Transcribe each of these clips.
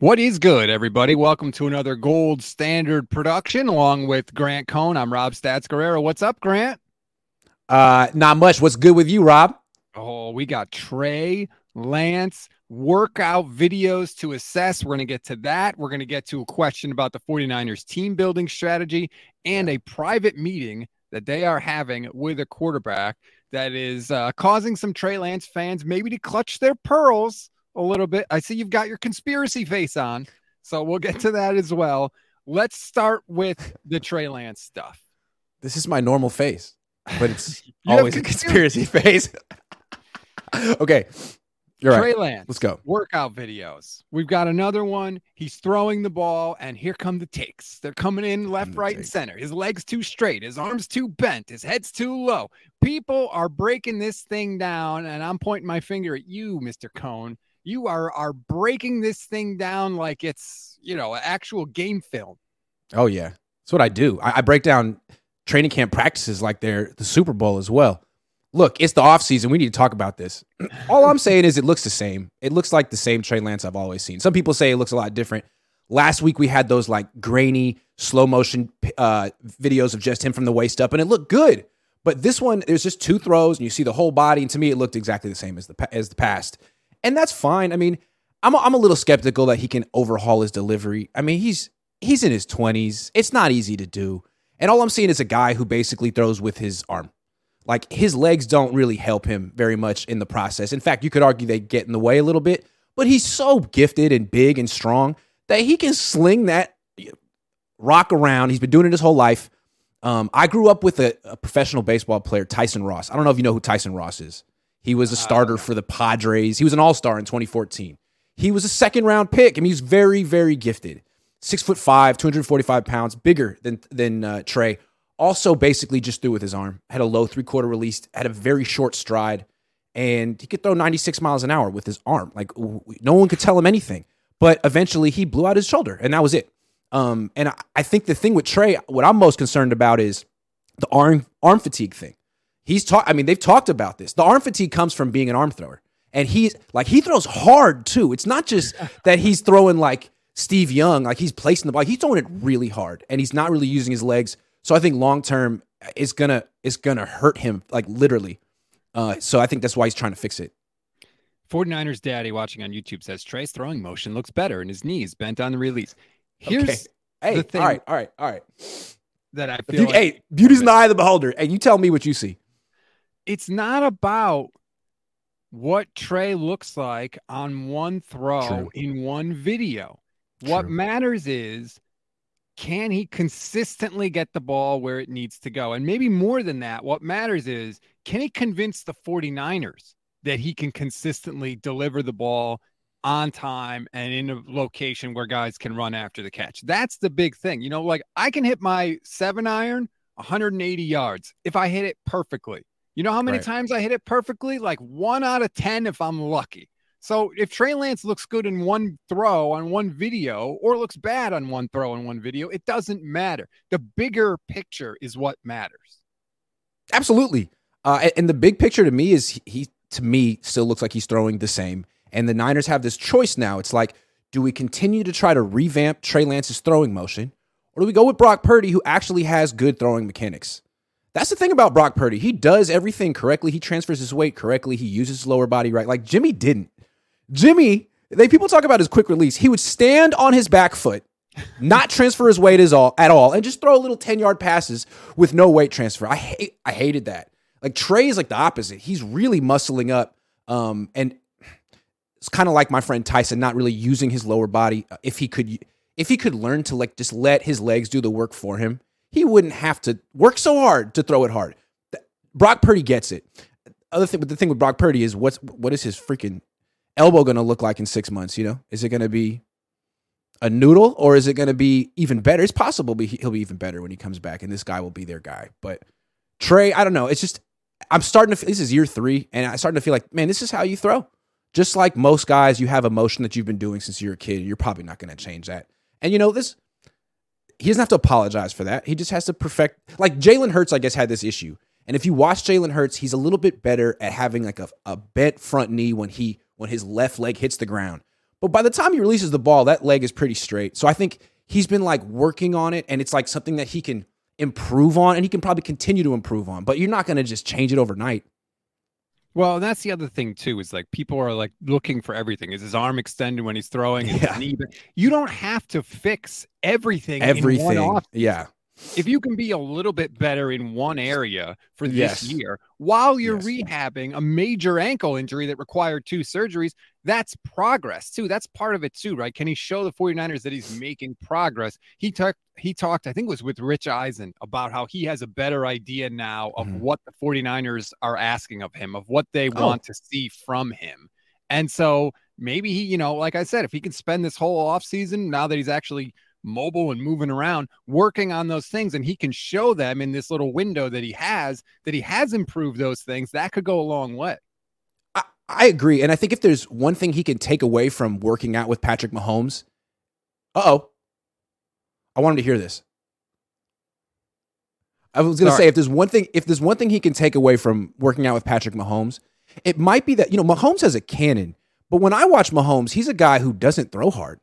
What is good, everybody? Welcome to another Gold Standard production along with Grant Cohn. I'm Rob Stats Guerrero. What's up, Grant? Not much. What's good with you, Rob? Oh, we got Trey Lance workout videos to assess. We're going to get to that. We're going to get to a question about the 49ers team building strategy and a private meeting that they are having with a quarterback that is causing some Trey Lance fans maybe to clutch their pearls a little bit. I see you've got your conspiracy face on, so we'll get to that as well. Let's start with the Trey Lance stuff. This is my normal face, but it's always a conspiracy face. Okay. You're Trey right. Lance. Let's go. Workout videos. We've got another one. He's throwing the ball, and here come the takes. They're coming in left, right, and center. His legs too straight. His arms too bent. His head's too low. People are breaking this thing down, and I'm pointing my finger at you, Mr. Cohn. You are breaking this thing down like it's, you know, an actual game film. Oh, yeah. That's what I do. I break down training camp practices like they're the Super Bowl as well. Look, it's the offseason. We need to talk about this. All I'm saying is it looks the same. It looks like the same Trey Lance I've always seen. Some people say it looks a lot different. Last week, we had those like grainy, slow motion videos of just him from the waist up, and it looked good. But this one, there's just two throws, and you see the whole body. And to me, it looked exactly the same as the past. And that's fine. I mean, I'm a little skeptical that he can overhaul his delivery. I mean, he's in his 20s. It's not easy to do. And all I'm seeing is a guy who basically throws with his arm. Like, his legs don't really help him very much in the process. In fact, you could argue they get in the way a little bit, but he's so gifted and big and strong that he can sling that rock around. He's been doing it his whole life. I grew up with a professional baseball player, Tyson Ross. I don't know if you know who Tyson Ross is. He was a starter for the Padres. He was an all-star in 2014. He was a second-round pick. I mean, he's very, very gifted. 6'5", 245 pounds, bigger than Trey. Also basically just threw with his arm. Had a low three-quarter release, had a very short stride, and he could throw 96 miles an hour with his arm. Like, no one could tell him anything. But eventually, he blew out his shoulder, and that was it. And I think the thing with Trey, what I'm most concerned about is the arm fatigue thing. They've talked about this. The arm fatigue comes from being an arm thrower. And he throws hard, too. It's not just that he's throwing like Steve Young, like he's placing the ball. He's throwing it really hard, and he's not really using his legs. So I think long-term, it's gonna hurt him, like literally. So I think that's why he's trying to fix it. 49ers Daddy watching on YouTube says, Trey's throwing motion looks better, and his knees bent on the release. The thing. All right. That I feel beauty's in the eye of the beholder, and you tell me what you see. It's not about what Trey looks like on one throw in one video. True. What matters is, can he consistently get the ball where it needs to go? And maybe more than that, what matters is, can he convince the 49ers that he can consistently deliver the ball on time and in a location where guys can run after the catch? That's the big thing. You know, like, I can hit my 7-iron 180 yards if I hit it perfectly. You know how many times I hit it perfectly? Like 1 out of 10 if I'm lucky. So if Trey Lance looks good in one throw on one video or looks bad on one throw in one video, it doesn't matter. The bigger picture is what matters. Absolutely. And the big picture to me is he to me still looks like he's throwing the same. And the Niners have this choice now. It's like, do we continue to try to revamp Trey Lance's throwing motion, or do we go with Brock Purdy, who actually has good throwing mechanics? That's the thing about Brock Purdy. He does everything correctly. He transfers his weight correctly. He uses his lower body right. Like, Jimmy didn't. Jimmy, people talk about his quick release. He would stand on his back foot, not transfer his weight at all, and just throw little 10-yard passes with no weight transfer. I hated that. Like, Trey is like the opposite. He's really muscling up, and it's kind of like my friend Tyson, not really using his lower body. If he could learn to like just let his legs do the work for him, he wouldn't have to work so hard to throw it hard. Brock Purdy gets it. The thing with Brock Purdy is what is his freaking elbow going to look like in 6 months? You know, is it going to be a noodle, or is it going to be even better? It's possible, but he'll be even better when he comes back, and this guy will be their guy. But Trey, I don't know. It's just this is year 3, and I'm starting to feel like, man, this is how you throw. Just like most guys, you have a motion that you've been doing since you're a kid. You're probably not going to change that. And you know this. He doesn't have to apologize for that. He just has to perfect. Like, Jalen Hurts, I guess, had this issue. And if you watch Jalen Hurts, he's a little bit better at having like a bent front knee when his left leg hits the ground. But by the time he releases the ball, that leg is pretty straight. So I think he's been like working on it, and it's like something that he can improve on, and he can probably continue to improve on, but you're not going to just change it overnight. Well, and that's the other thing too, is like people are like looking for everything. Is his arm extended when he's throwing? Is his knee? You don't have to fix everything. In one offense. Yeah. If you can be a little bit better in one area for this year, while you're rehabbing a major ankle injury that required 2 surgeries, that's progress too. That's part of it too, right? Can he show the 49ers that he's making progress? He talked, I think it was with Rich Eisen, about how he has a better idea now of what the 49ers are asking of him, of what they want to see from him. And so maybe he, you know, like I said, if he can spend this whole offseason now that he's actually mobile and moving around, working on those things, and he can show them in this little window that he has improved those things, that could go a long way. I agree. And I think if there's one thing he can take away from working out with Patrick Mahomes, I want him to hear this. I was going to say, if there's one thing he can take away from working out with Patrick Mahomes, it might be that, you know, Mahomes has a cannon, but when I watch Mahomes, he's a guy who doesn't throw hard.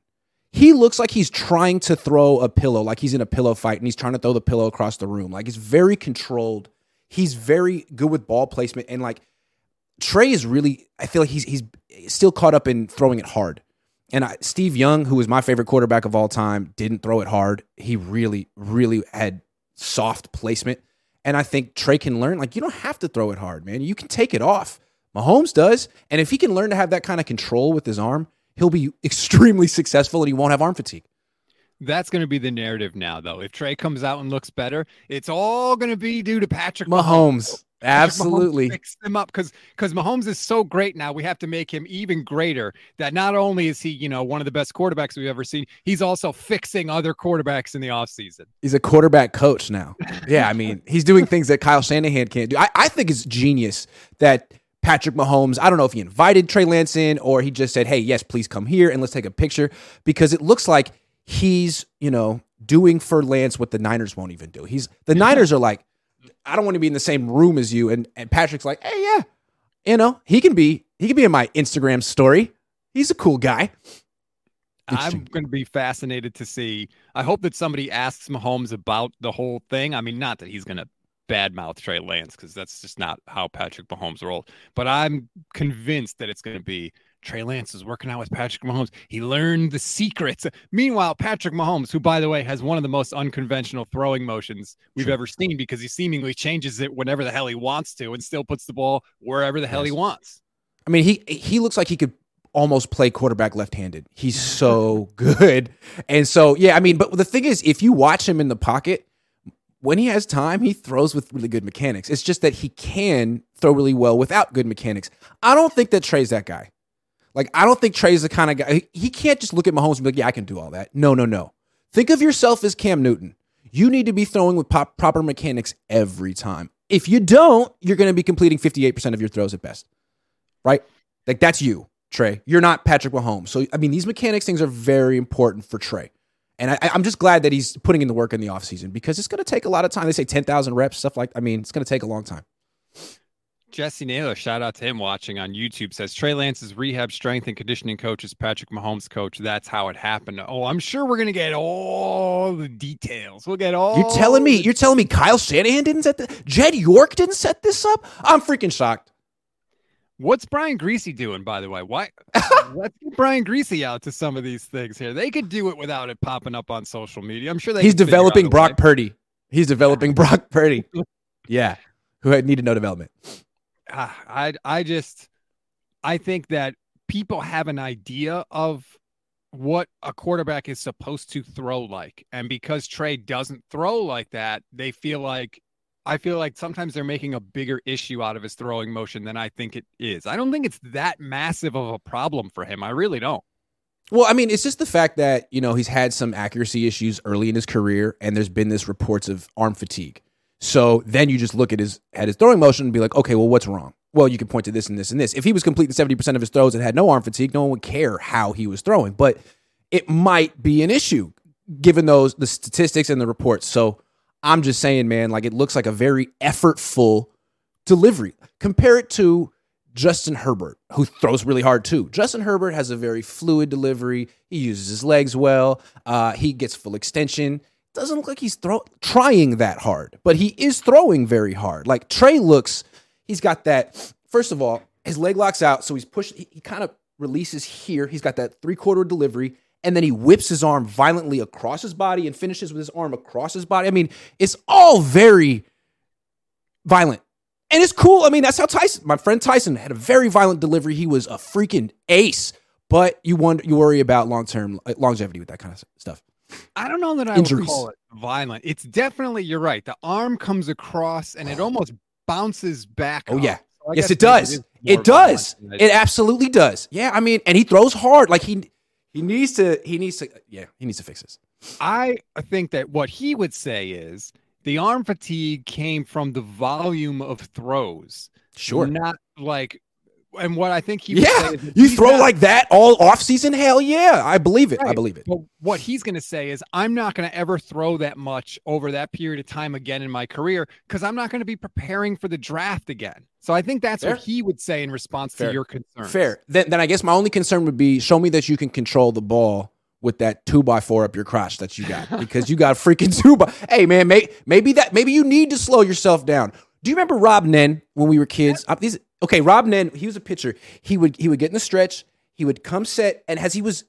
He looks like he's trying to throw a pillow, like he's in a pillow fight, and he's trying to throw the pillow across the room. Like, he's very controlled. He's very good with ball placement. And like Trey is really, I feel like he's still caught up in throwing it hard. And Steve Young, who was my favorite quarterback of all time, didn't throw it hard. He really, really had soft placement. And I think Trey can learn, like, you don't have to throw it hard, man. You can take it off. Mahomes does. And if he can learn to have that kind of control with his arm, he'll be extremely successful and he won't have arm fatigue. That's going to be the narrative now, though. If Trey comes out and looks better, it's all going to be due to Patrick Mahomes. Absolutely. Mahomes fixed him up because Mahomes is so great now. We have to make him even greater, that not only is he, you know, one of the best quarterbacks we've ever seen, he's also fixing other quarterbacks in the offseason. He's a quarterback coach now. Yeah, I mean, he's doing things that Kyle Shanahan can't do. I think it's genius that Patrick Mahomes, I don't know if he invited Trey Lance in or he just said, hey, yes, please come here and let's take a picture, because it looks like he's, you know, doing for Lance what the Niners won't even do. Niners are like, I don't want to be in the same room as you. And Patrick's like, hey, yeah, you know, he can be in my Instagram story. He's a cool guy. I'm going to be fascinated to see. I hope that somebody asks Mahomes about the whole thing. I mean, not that he's going to badmouth Trey Lance, because that's just not how Patrick Mahomes rolls. But I'm convinced that it's going to be Trey Lance is working out with Patrick Mahomes. He learned the secrets. Meanwhile, Patrick Mahomes, who, by the way, has one of the most unconventional throwing motions we've ever seen, because he seemingly changes it whenever the hell he wants to and still puts the ball wherever the hell he wants. I mean, he looks like he could almost play quarterback left-handed. He's so good. And so, yeah, I mean, but the thing is, if you watch him in the pocket, when he has time, he throws with really good mechanics. It's just that he can throw really well without good mechanics. I don't think that Trey's that guy. Like, I don't think Trey's the kind of guy. He can't just look at Mahomes and be like, yeah, I can do all that. No. Think of yourself as Cam Newton. You need to be throwing with proper mechanics every time. If you don't, you're going to be completing 58% of your throws at best, right? Like, that's you, Trey. You're not Patrick Mahomes. So, I mean, these mechanics things are very important for Trey. And I'm just glad that he's putting in the work in the offseason, because it's going to take a lot of time. They say 10,000 reps, stuff like, I mean, it's going to take a long time. Jesse Naylor, shout out to him watching on YouTube, says Trey Lance's rehab strength and conditioning coach is Patrick Mahomes' coach. That's how it happened. Oh, I'm sure we're going to get all the details. We'll get all. You're telling me Kyle Shanahan didn't set this? Jed York didn't set this up? I'm freaking shocked. What's Brian Griese doing, by the way? Why? Let's get Brian Griese out to some of these things here. They could do it without it popping up on social media. I'm sure he's developing Brock Purdy. He's developing Brock Purdy. Yeah, who had needed no development. I think that people have an idea of what a quarterback is supposed to throw like, and because Trey doesn't throw like that, I feel like sometimes they're making a bigger issue out of his throwing motion than I think it is. I don't think it's that massive of a problem for him. I really don't. Well, I mean, it's just the fact that, you know, he's had some accuracy issues early in his career, and there's been this reports of arm fatigue. So then you just look at his throwing motion and be like, okay, well, what's wrong? Well, you can point to this and this and this. If he was completing 70% of his throws and had no arm fatigue, no one would care how he was throwing. But it might be an issue given the statistics and the reports. So I'm just saying, man, like, it looks like a very effortful delivery. Compare it to Justin Herbert, who throws really hard too. Justin Herbert has a very fluid delivery. He uses his legs well. He gets full extension. Doesn't look like he's trying that hard, but he is throwing very hard. Like Trey looks, he's got that, first of all, his leg locks out, so he's pushed, he kind of releases here. He's got that three-quarter delivery, and then he whips his arm violently across his body and finishes with his arm across his body. I mean, it's all very violent. And it's cool. I mean, that's how Tyson, my friend Tyson, had a very violent delivery. He was a freaking ace. But you worry about long-term longevity with that kind of stuff. I don't know that I would call it violent. It's definitely, you're right. The arm comes across and it almost bounces back. Oh, yeah. So yes, it does. It does. It absolutely does. Yeah. I mean, and he throws hard. Like he needs to fix this. I think that what he would say is, the arm fatigue came from the volume of throws. Sure. Not like, and what I think he would say is, you throw like that all offseason? Hell yeah. I believe it. Right. I believe it. But what he's going to say is, I'm not going to ever throw that much over that period of time again in my career because I'm not going to be preparing for the draft again. So I think that's what he would say in response to your concern. Fair. Then I guess my only concern would be, show me that you can control the ball with that 2x4 up your crotch that you got, because you got a freaking 2x. Hey man, maybe you need to slow yourself down. Do you remember Rob Nen when we were kids? Rob Nen, he was a pitcher. He would get in the stretch, he would come set, and as he was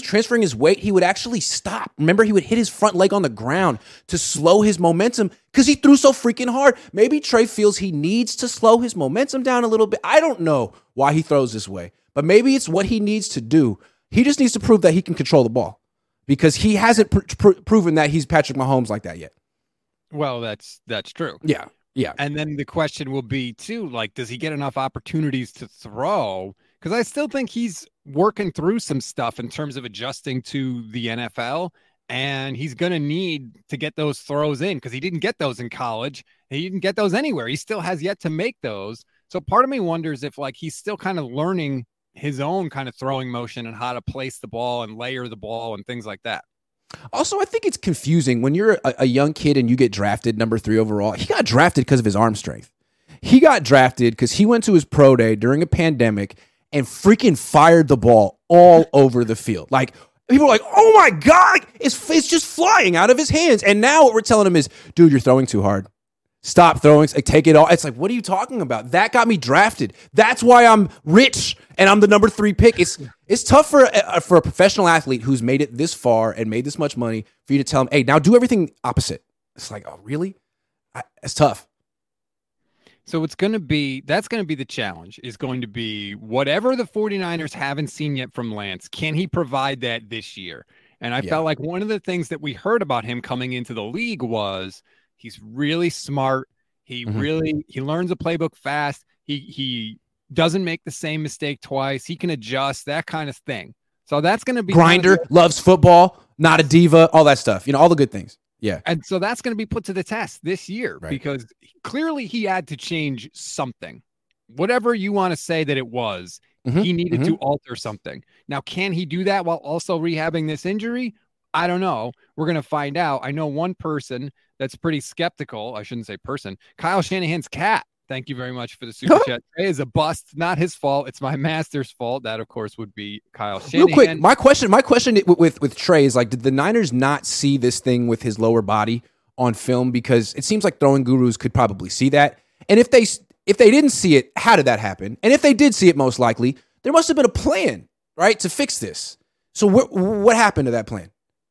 transferring his weight, he would actually stop. Remember, he would hit his front leg on the ground to slow his momentum because he threw so freaking hard. Maybe Trey feels he needs to slow his momentum down a little bit. I don't know why he throws this way, but maybe it's what he needs to do. He just needs to prove that he can control the ball because he hasn't proven that he's Patrick Mahomes like that yet. Well, that's true. Yeah. Yeah. And then the question will be too, like, does he get enough opportunities to throw? Because I still think he's working through some stuff in terms of adjusting to the NFL, and he's going to need to get those throws in because he didn't get those in college. He didn't get those anywhere. He still has yet to make those. So part of me wonders if, like, he's still kind of learning his own kind of throwing motion and how to place the ball and layer the ball and things like that. Also, I think it's confusing when you're a young kid and you get drafted number 3 overall. He got drafted because of his arm strength. He got drafted because he went to his pro day during a pandemic and freaking fired the ball all over the field. Like, people are like, oh my God, it's just flying out of his hands. And now what we're telling him is, dude, you're throwing too hard. Stop throwing, take it all. It's like, what are you talking about? That got me drafted. That's why I'm rich and I'm the number 3 pick. It's tough for a professional athlete who's made it this far and made this much money for you to tell him, hey, now do everything opposite. It's like, oh, really? It's tough. So that's going to be the challenge, is going to be whatever the 49ers haven't seen yet from Lance, can he provide that this year? And I felt like one of the things that we heard about him coming into the league was, he's really smart. He learns a playbook fast. He doesn't make the same mistake twice. He can adjust, that kind of thing. So that's going to be grinder, loves football, not a diva, all that stuff. You know, all the good things. Yeah. And so that's going to be put to the test this year, right? Because clearly he had to change something. Whatever you want to say that it was, he needed to alter something. Now, can he do that while also rehabbing this injury? I don't know. We're going to find out. I know one person that's pretty skeptical. I shouldn't say person. Kyle Shanahan's cat. Thank you very much for the super chat. Trey is a bust. Not his fault. It's my master's fault. That, of course, would be Kyle Shanahan. Real quick, my question with Trey is, like, did the Niners not see this thing with his lower body on film? Because it seems like throwing gurus could probably see that. And if they didn't see it, how did that happen? And if they did see it, most likely, there must have been a plan, right, to fix this. So what happened to that plan?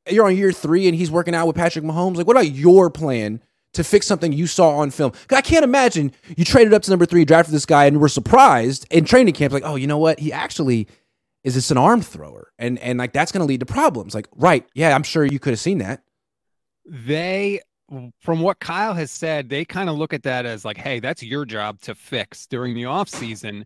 You're on year 3 and he's working out with Patrick Mahomes. Like, what about your plan to fix something you saw on film? I can't imagine you traded up to number 3, drafted this guy, and were surprised in training camp, like, oh, you know what? He actually is just an arm thrower. And like, that's going to lead to problems. Like, right. Yeah. I'm sure you could have seen that. From what Kyle has said, they kind of look at that as like, hey, that's your job to fix during the off season.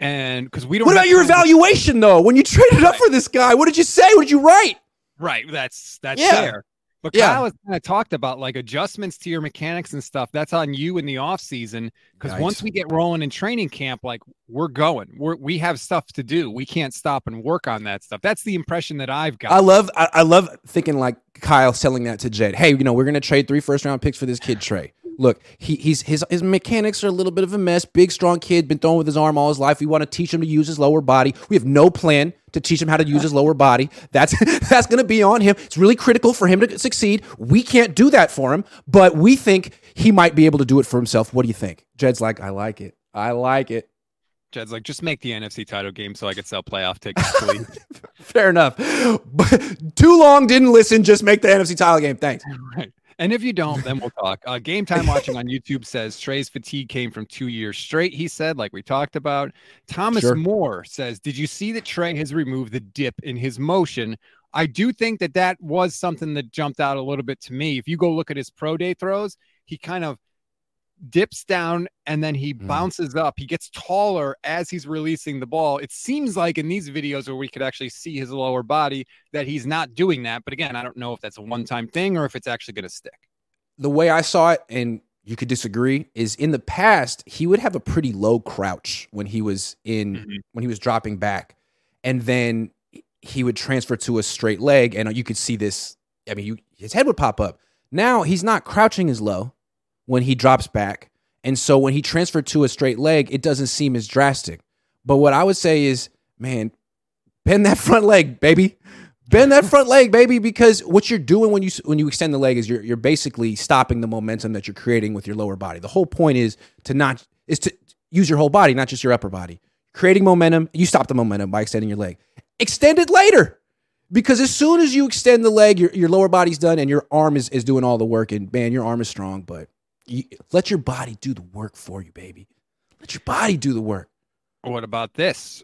And because we don't, what about your evaluation though? When you traded up for this guy, what did you say? What did you write? Right. That's fair. But Kyle has kind of talked about, like, adjustments to your mechanics and stuff. That's on you in the off season. Because once we get rolling in training camp, like, we're going, we have stuff to do. We can't stop and work on that stuff. That's the impression that I've got. I love thinking like Kyle selling that to Jed. Hey, you know, we're going to trade 3 first round picks for this kid, Trey. Look, his mechanics are a little bit of a mess. Big, strong kid, been throwing with his arm all his life. We want to teach him to use his lower body. We have no plan to teach him how to use his lower body. That's going to be on him. It's really critical for him to succeed. We can't do that for him, but we think he might be able to do it for himself. What do you think? Jed's like, I like it. I like it. Jed's like, just make the NFC title game so I could sell playoff tickets to you. Fair enough. But too long, didn't listen. Just make the NFC title game. Thanks. Right. And if you don't, then we'll talk. Game Time Watching on YouTube says Trey's fatigue came from 2 years straight, he said, like we talked about. Thomas Moore says, did you see that Trey has removed the dip in his motion? I do think that that was something that jumped out a little bit to me. If you go look at his pro day throws, he kind of dips down and then he bounces up. He gets taller as he's releasing the ball. It seems like in these videos where we could actually see his lower body that he's not doing that. But again, I don't know if that's a one-time thing or if it's actually going to stick. The way I saw it, and you could disagree, is in the past, he would have a pretty low crouch when he was in, when he was dropping back. And then he would transfer to a straight leg. And you could see this. I mean, his head would pop up. Now he's not crouching as low when he drops back. And so when he transferred to a straight leg, it doesn't seem as drastic. But what I would say is, man, bend that front leg, baby. Bend that front leg, baby, because what you're doing when you extend the leg is you're basically stopping the momentum that you're creating with your lower body. The whole point is to use your whole body, not just your upper body. Creating momentum, you stop the momentum by extending your leg. Extend it later. Because as soon as you extend the leg, your lower body's done and your arm is doing all the work. And man, your arm is strong, but let your body do the work for you, baby. Let your body do the work. What about this?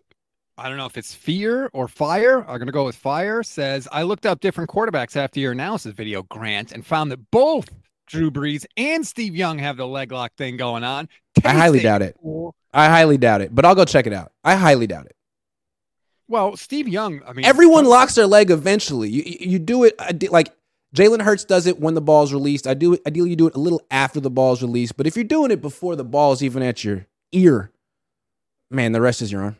I don't know if it's fear or fire. I'm going to go with fire. Says, I looked up different quarterbacks after your analysis video, Grant, and found that both Drew Brees and Steve Young have the leg lock thing going on. I highly doubt it, but I'll go check it out. I highly doubt it. Well, Steve Young, I mean, everyone locks their leg eventually. You do it like Jalen Hurts does it when the ball's released. Ideally, you do it a little after the ball's released. But if you're doing it before the ball's even at your ear, man, the rest is your arm.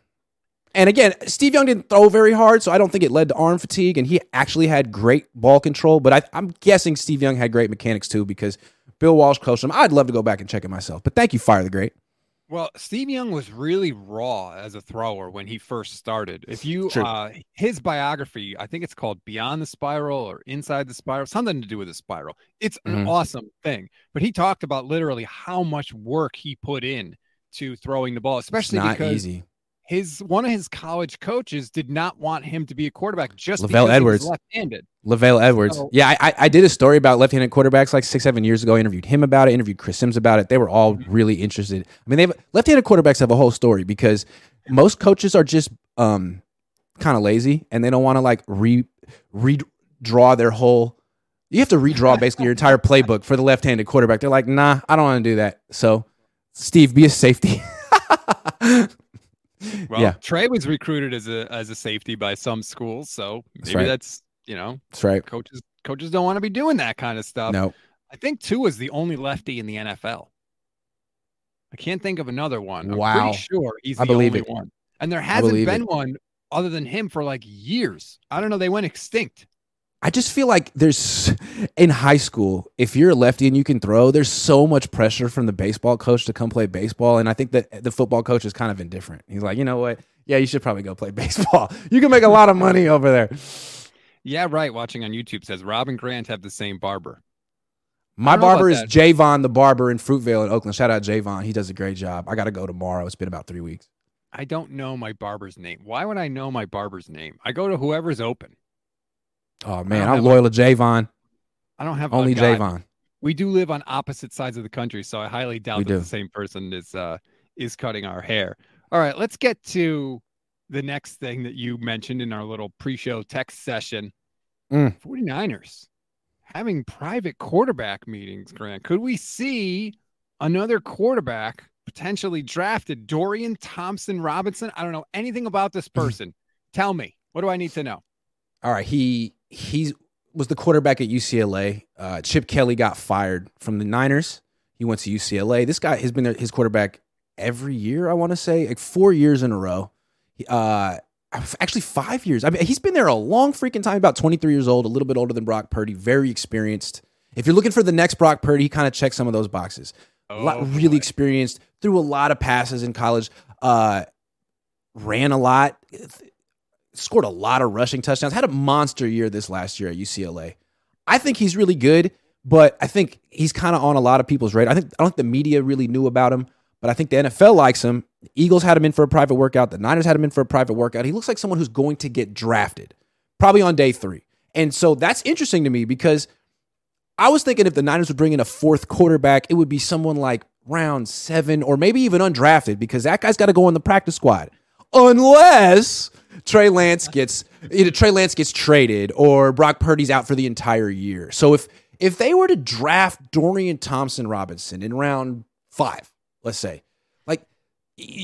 And again, Steve Young didn't throw very hard, so I don't think it led to arm fatigue. And he actually had great ball control. But I'm guessing Steve Young had great mechanics too because Bill Walsh coached him. I'd love to go back and check it myself. But thank you, Fire the Great. Well, Steve Young was really raw as a thrower when he first started. If you, his biography, I think it's called Beyond the Spiral or Inside the Spiral, something to do with the spiral. It's an awesome thing. But he talked about literally how much work he put in to throwing the ball, especially because easy. One of his college coaches did not want him to be a quarterback just because he was left-handed. Lavelle Edwards. So, yeah, I did a story about left-handed quarterbacks like 6-7 years ago. I interviewed him about it, interviewed Chris Sims about it. They were all really interested. I mean, left-handed quarterbacks have a whole story because most coaches are just kind of lazy and they don't want to like redraw their whole. You have to redraw basically your entire playbook for the left-handed quarterback. They're like, nah, I don't want to do that. So, Steve, be a safety. Well, yeah. Trey was recruited as a safety by some schools, so maybe that's you know, that's right. Coaches don't want to be doing that kind of stuff. No. I think Tua's the only lefty in the NFL. I can't think of another one. Wow. I'm pretty sure he's the only one. And there hasn't been one other than him for like years. I don't know. They went extinct. I just feel like there's in high school, if you're a lefty and you can throw, there's so much pressure from the baseball coach to come play baseball. And I think that the football coach is kind of indifferent. He's like, you know what? Yeah, you should probably go play baseball. You can make a lot of money over there. Yeah, right. Watching on YouTube says Rob and Grant have the same barber. My barber is Javon, the barber in Fruitvale in Oakland. Shout out Javon. He does a great job. I got to go tomorrow. It's been about 3 weeks. I don't know my barber's name. Why would I know my barber's name? I go to whoever's open. Oh, man, I'm loyal to Javon. I don't have only Javon. We do live on opposite sides of the country, so I highly doubt that the same person is cutting our hair. All right, let's get to the next thing that you mentioned in our little pre-show text session. 49ers having private quarterback meetings, Grant. Could we see another quarterback potentially drafted? Dorian Thompson Robinson? I don't know anything about this person. Tell me. What do I need to know? All right. He was the quarterback at UCLA. Chip Kelly got fired from the Niners. He went to UCLA. This guy has been his quarterback every year, I want to say, like 4 years in a row. Actually 5 years. I mean, he's been there a long freaking time, about 23 years old, a little bit older than Brock Purdy, very experienced. If you're looking for the next Brock Purdy, he kind of checks some of those boxes. Really experienced, threw a lot of passes in college, ran a lot, scored a lot of rushing touchdowns, had a monster year this last year at UCLA. I think he's really good, but I think he's kind of on a lot of people's radar. I don't think the media really knew about him, but I think the NFL likes him. The Eagles had him in for a private workout. The Niners had him in for a private workout. He looks like someone who's going to get drafted, probably on day 3. And so that's interesting to me because I was thinking if the Niners would bring in a fourth quarterback, it would be someone like round 7 or maybe even undrafted because that guy's got to go on the practice squad. Unless Trey Lance gets traded or Brock Purdy's out for the entire year. So if they were to draft Dorian Thompson Robinson in round 5, let's say, like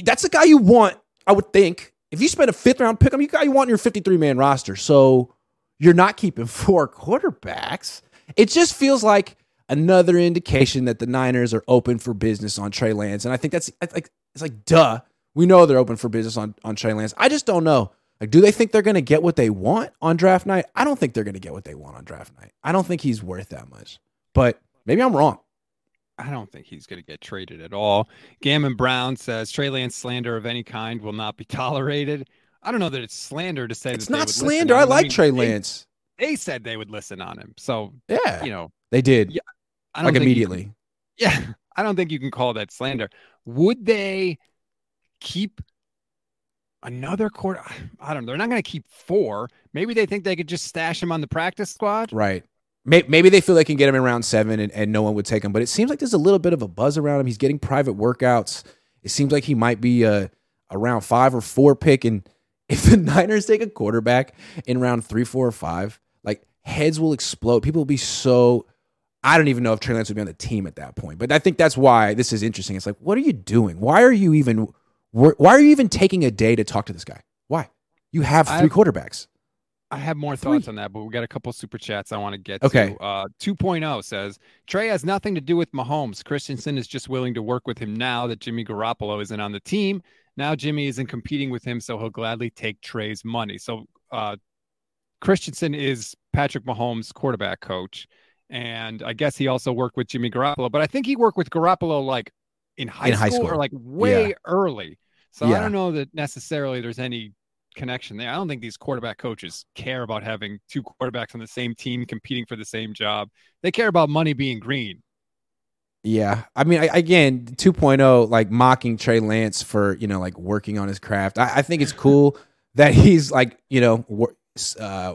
that's the guy you want, I would think. If you spend a 5th round pick, you guy you want in your 53-man roster. So you're not keeping 4 quarterbacks. It just feels like another indication that the Niners are open for business on Trey Lance. And I think it's like, duh, we know they're open for business on Trey Lance. I just don't know. Like, do they think they're going to get what they want on draft night? I don't think they're going to get what they want on draft night. I don't think he's worth that much, but maybe I'm wrong. I don't think he's going to get traded at all. Gammon Brown says Trey Lance slander of any kind will not be tolerated. I don't know that it's slander to say it's not slander. I like Trey Lance. They said they would listen on him. So, yeah, you know, they did. Yeah, I don't like immediately. I don't think you can call that slander. Would they keep another quarter? I don't know. They're not going to keep 4. Maybe they think they could just stash him on the practice squad. Right. Maybe they feel they can get him in round 7 and no one would take him. But it seems like there's a little bit of a buzz around him. He's getting private workouts. It seems like he might be a round 5 or 4 pick. And if the Niners take a quarterback in round 3, 4, or 5, like heads will explode. People will be so, I don't even know if Trey Lance would be on the team at that point, but I think that's why this is interesting. It's like, what are you doing? Why are you even taking a day to talk to this guy? Why? You have 3 quarterbacks. I have more thoughts on that, but we got a couple super chats I want to get to. 2.0 says, Trey has nothing to do with Mahomes. Christensen is just willing to work with him now that Jimmy Garoppolo isn't on the team. Now Jimmy isn't competing with him, so he'll gladly take Trey's money. So Christensen is Patrick Mahomes' quarterback coach, and I guess he also worked with Jimmy Garoppolo. But I think he worked with Garoppolo like in high school or like way early. So I don't know that necessarily there's any connection there. I don't think these quarterback coaches care about having 2 quarterbacks on the same team competing for the same job. They care about money being green. Yeah. I mean, again, 2.0, like mocking Trey Lance for, you know, like working on his craft. I think it's cool that he's like, you know,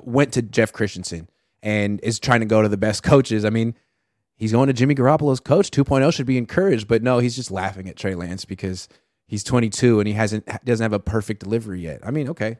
went to Jeff Christensen and is trying to go to the best coaches. I mean, he's going to Jimmy Garoppolo's coach. 2.0 should be encouraged, but no, he's just laughing at Trey Lance because he's 22 and he doesn't have a perfect delivery yet. I mean, okay.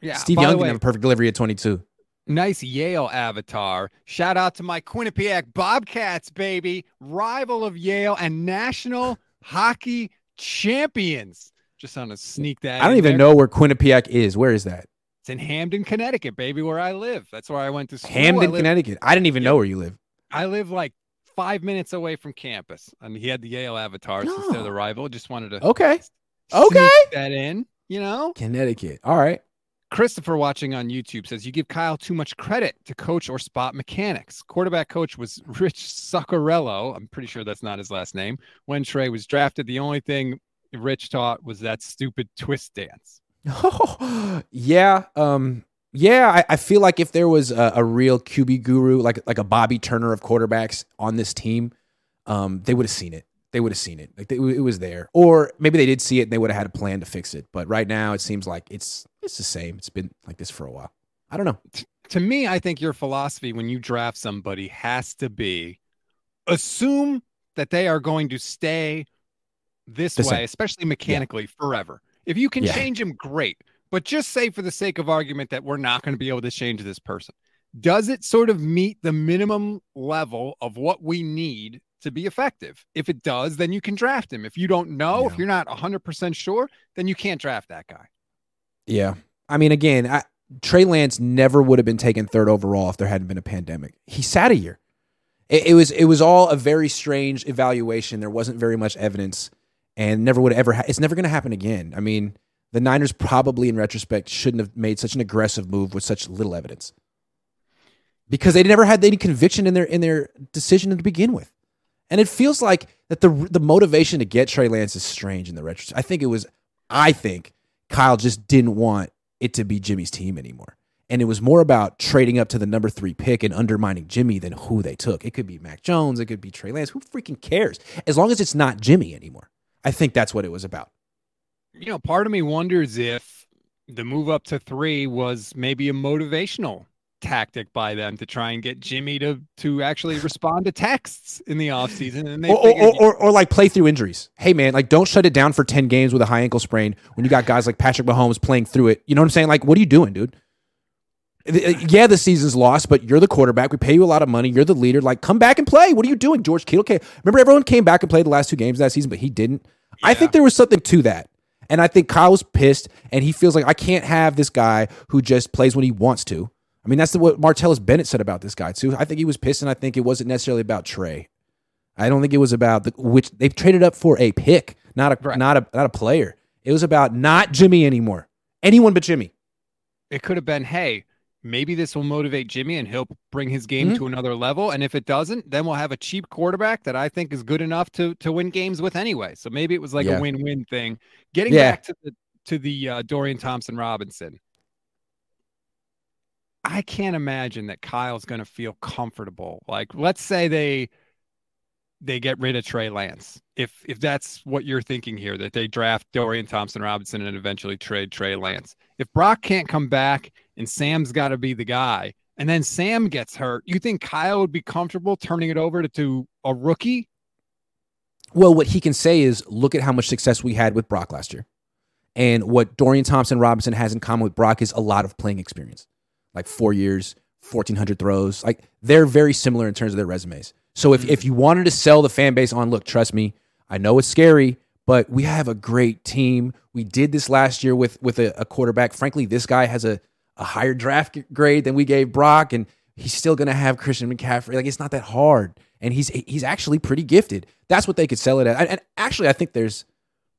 Yeah. Steve Young didn't have a perfect delivery at 22. Nice Yale avatar. Shout out to my Quinnipiac Bobcats, baby. Rival of Yale and national hockey champions. Just on a sneak that. I don't even know where Quinnipiac is. Where is that? It's in Hamden, Connecticut, baby, where I live. That's where I went to school. Hamden, Connecticut. I didn't even know where you live. I live like 5 minutes away from campus. I mean, he had the Yale avatar instead of the rival. Just wanted to sneak that in, you know? Connecticut. All right. Christopher watching on YouTube says, you give Kyle too much credit to coach or spot mechanics. Quarterback coach was Rich Zuccarello. I'm pretty sure that's not his last name. When Trey was drafted, the only thing Rich taught was that stupid twist dance. Oh, yeah. I feel like if there was a real QB guru, like a Bobby Turner of quarterbacks on this team, they would have seen it. Like it was there, or maybe they did see it and they would have had a plan to fix it. But right now, it seems like it's the same. It's been like this for a while. I don't know. To me, I think your philosophy when you draft somebody has to be assume that they are going to stay this way, especially mechanically forever. If you can change them, great. But just say for the sake of argument that we're not going to be able to change this person. Does it sort of meet the minimum level of what we need to be effective? If it does, then you can draft him. If you don't know, if you're not 100% sure, then you can't draft that guy. Yeah. I mean, again, Trey Lance never would have been taken 3rd overall if there hadn't been a pandemic. He sat a year. It was all a very strange evaluation. There wasn't very much evidence and it's never going to happen again. I mean, the Niners probably in retrospect shouldn't have made such an aggressive move with such little evidence. because they never had any conviction in their decision to begin with. And it feels like that the motivation to get Trey Lance is strange in the retrospect. I think Kyle just didn't want it to be Jimmy's team anymore. And it was more about trading up to the number 3 pick and undermining Jimmy than who they took. It could be Mac Jones. It could be Trey Lance. Who freaking cares? As long as it's not Jimmy anymore. I think that's what it was about. You know, part of me wonders if the move up to 3 was maybe a motivational tactic by them to try and get Jimmy to actually respond to texts in the offseason. And they or like play through injuries. Hey, man, like don't shut it down for 10 games with a high ankle sprain when you got guys like Patrick Mahomes playing through it. You know what I'm saying? Like, what are you doing, dude? Yeah, the season's lost, but you're the quarterback. We pay you a lot of money. You're the leader. Like, come back and play. What are you doing, George Kittle? Remember, everyone came back and played the last 2 games that season, but he didn't. Yeah. I think there was something to that. And I think Kyle was pissed, and he feels like I can't have this guy who just plays when he wants to. I mean, that's what Martellus Bennett said about this guy, too. I think he was pissed, and I think it wasn't necessarily about Trey. I don't think it was about which they traded up for a pick, not a player. It was about not Jimmy anymore. Anyone but Jimmy. It could have been, hey, maybe this will motivate Jimmy and he'll bring his game to another level. And if it doesn't, then we'll have a cheap quarterback that I think is good enough to win games with anyway. So maybe it was like a win-win thing. Getting back to the Dorian Thompson Robinson. I can't imagine that Kyle's going to feel comfortable. Like, let's say they get rid of Trey Lance. If that's what you're thinking here, that they draft Dorian Thompson Robinson and eventually trade Trey Lance. If Brock can't come back and Sam's got to be the guy, and then Sam gets hurt, you think Kyle would be comfortable turning it over to a rookie? Well, what he can say is, look at how much success we had with Brock last year. And what Dorian Thompson Robinson has in common with Brock is a lot of playing experience. Like 4 years, 1,400 throws. Like they're very similar in terms of their resumes. So if you wanted to sell the fan base on, look, trust me, I know it's scary, but we have a great team. We did this last year with a quarterback. Frankly, this guy has a higher draft grade than we gave Brock, and he's still going to have Christian McCaffrey. Like it's not that hard, and he's actually pretty gifted. That's what they could sell it at. And actually, I think there's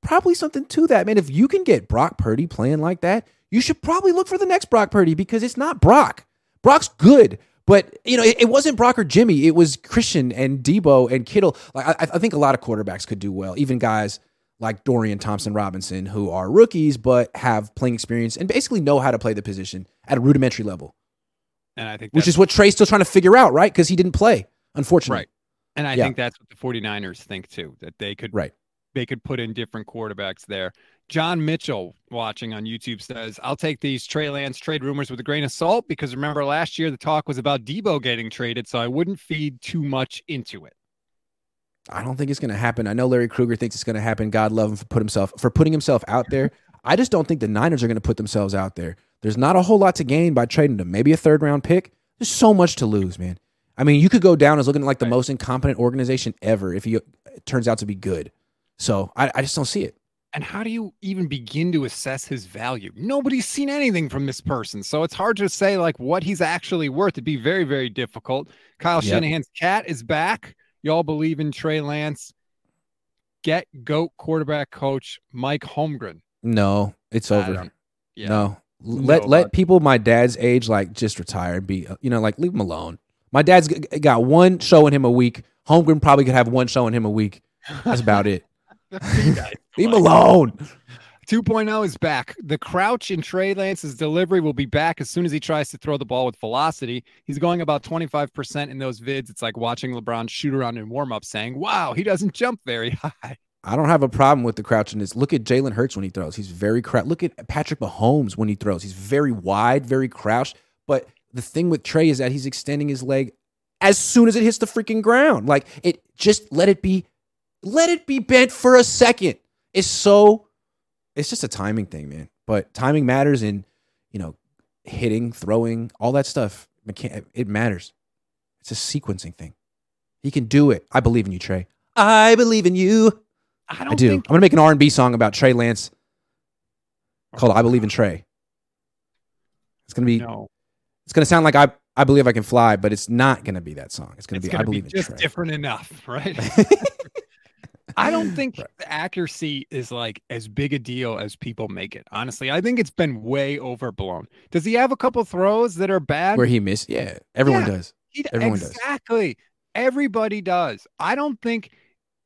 probably something to that, man. If you can get Brock Purdy playing like that, you should probably look for the next Brock Purdy because it's not Brock. Brock's good. But, you know, it wasn't Brock or Jimmy. It was Christian and Debo and Kittle. Like I think a lot of quarterbacks could do well, even guys like Dorian Thompson Robinson, who are rookies but have playing experience and basically know how to play the position at a rudimentary level. And I think which is what Trey's still trying to figure out, right? Because he didn't play, unfortunately. Right. And I think that's what the 49ers think, too, that they could put in different quarterbacks there. John Mitchell watching on YouTube says, I'll take these Trey Lance trade rumors with a grain of salt because remember last year the talk was about Debo getting traded, so I wouldn't feed too much into it. I don't think it's going to happen. I know Larry Kruger thinks it's going to happen. God love him for putting himself out there. I just don't think the Niners are going to put themselves out there. There's not a whole lot to gain by trading them. Maybe a 3rd-round pick. There's so much to lose, man. I mean, you could go down as looking like the most incompetent organization ever if it turns out to be good. So I just don't see it. And how do you even begin to assess his value? Nobody's seen anything from this person, so it's hard to say like what he's actually worth. It'd be very, very difficult. Kyle Shanahan's cat is back. Y'all believe in Trey Lance. Get GOAT quarterback coach Mike Holmgren. No, it's over. Yeah. No, let people my dad's age like just retire. Be like leave him alone. My dad's got one show in him a week. Holmgren probably could have one show in him a week. That's about it. Leave him alone. 2.0 is back. The crouch in Trey Lance's delivery will be back as soon as he tries to throw the ball with velocity. He's going about 25% in those vids. It's like watching LeBron shoot around in warm-up saying, wow, he doesn't jump very high. I don't have a problem with the crouching. Look at Jalen Hurts when he throws. He's very crouched. Look at Patrick Mahomes when he throws. He's very wide, very crouched. But the thing with Trey is that he's extending his leg as soon as it hits the freaking ground. Like, it just let it be bent for a second. It's just a timing thing, man. But timing matters in, hitting, throwing, all that stuff. It matters. It's a sequencing thing. He can do it. I believe in you, Trey. I believe in you. I'm going to make an R&B song about Trey Lance called I Believe in Trey. It's going to be, It's going to sound like I Believe I Can Fly, but it's not going to be that song. It's going to be I Believe in Trey. It's just different enough, right? I don't think accuracy is like as big a deal as people make it. Honestly, I think it's been way overblown. Does he have a couple throws that are bad where he missed? Yeah, everyone does. Everyone does. Everybody does. I don't think.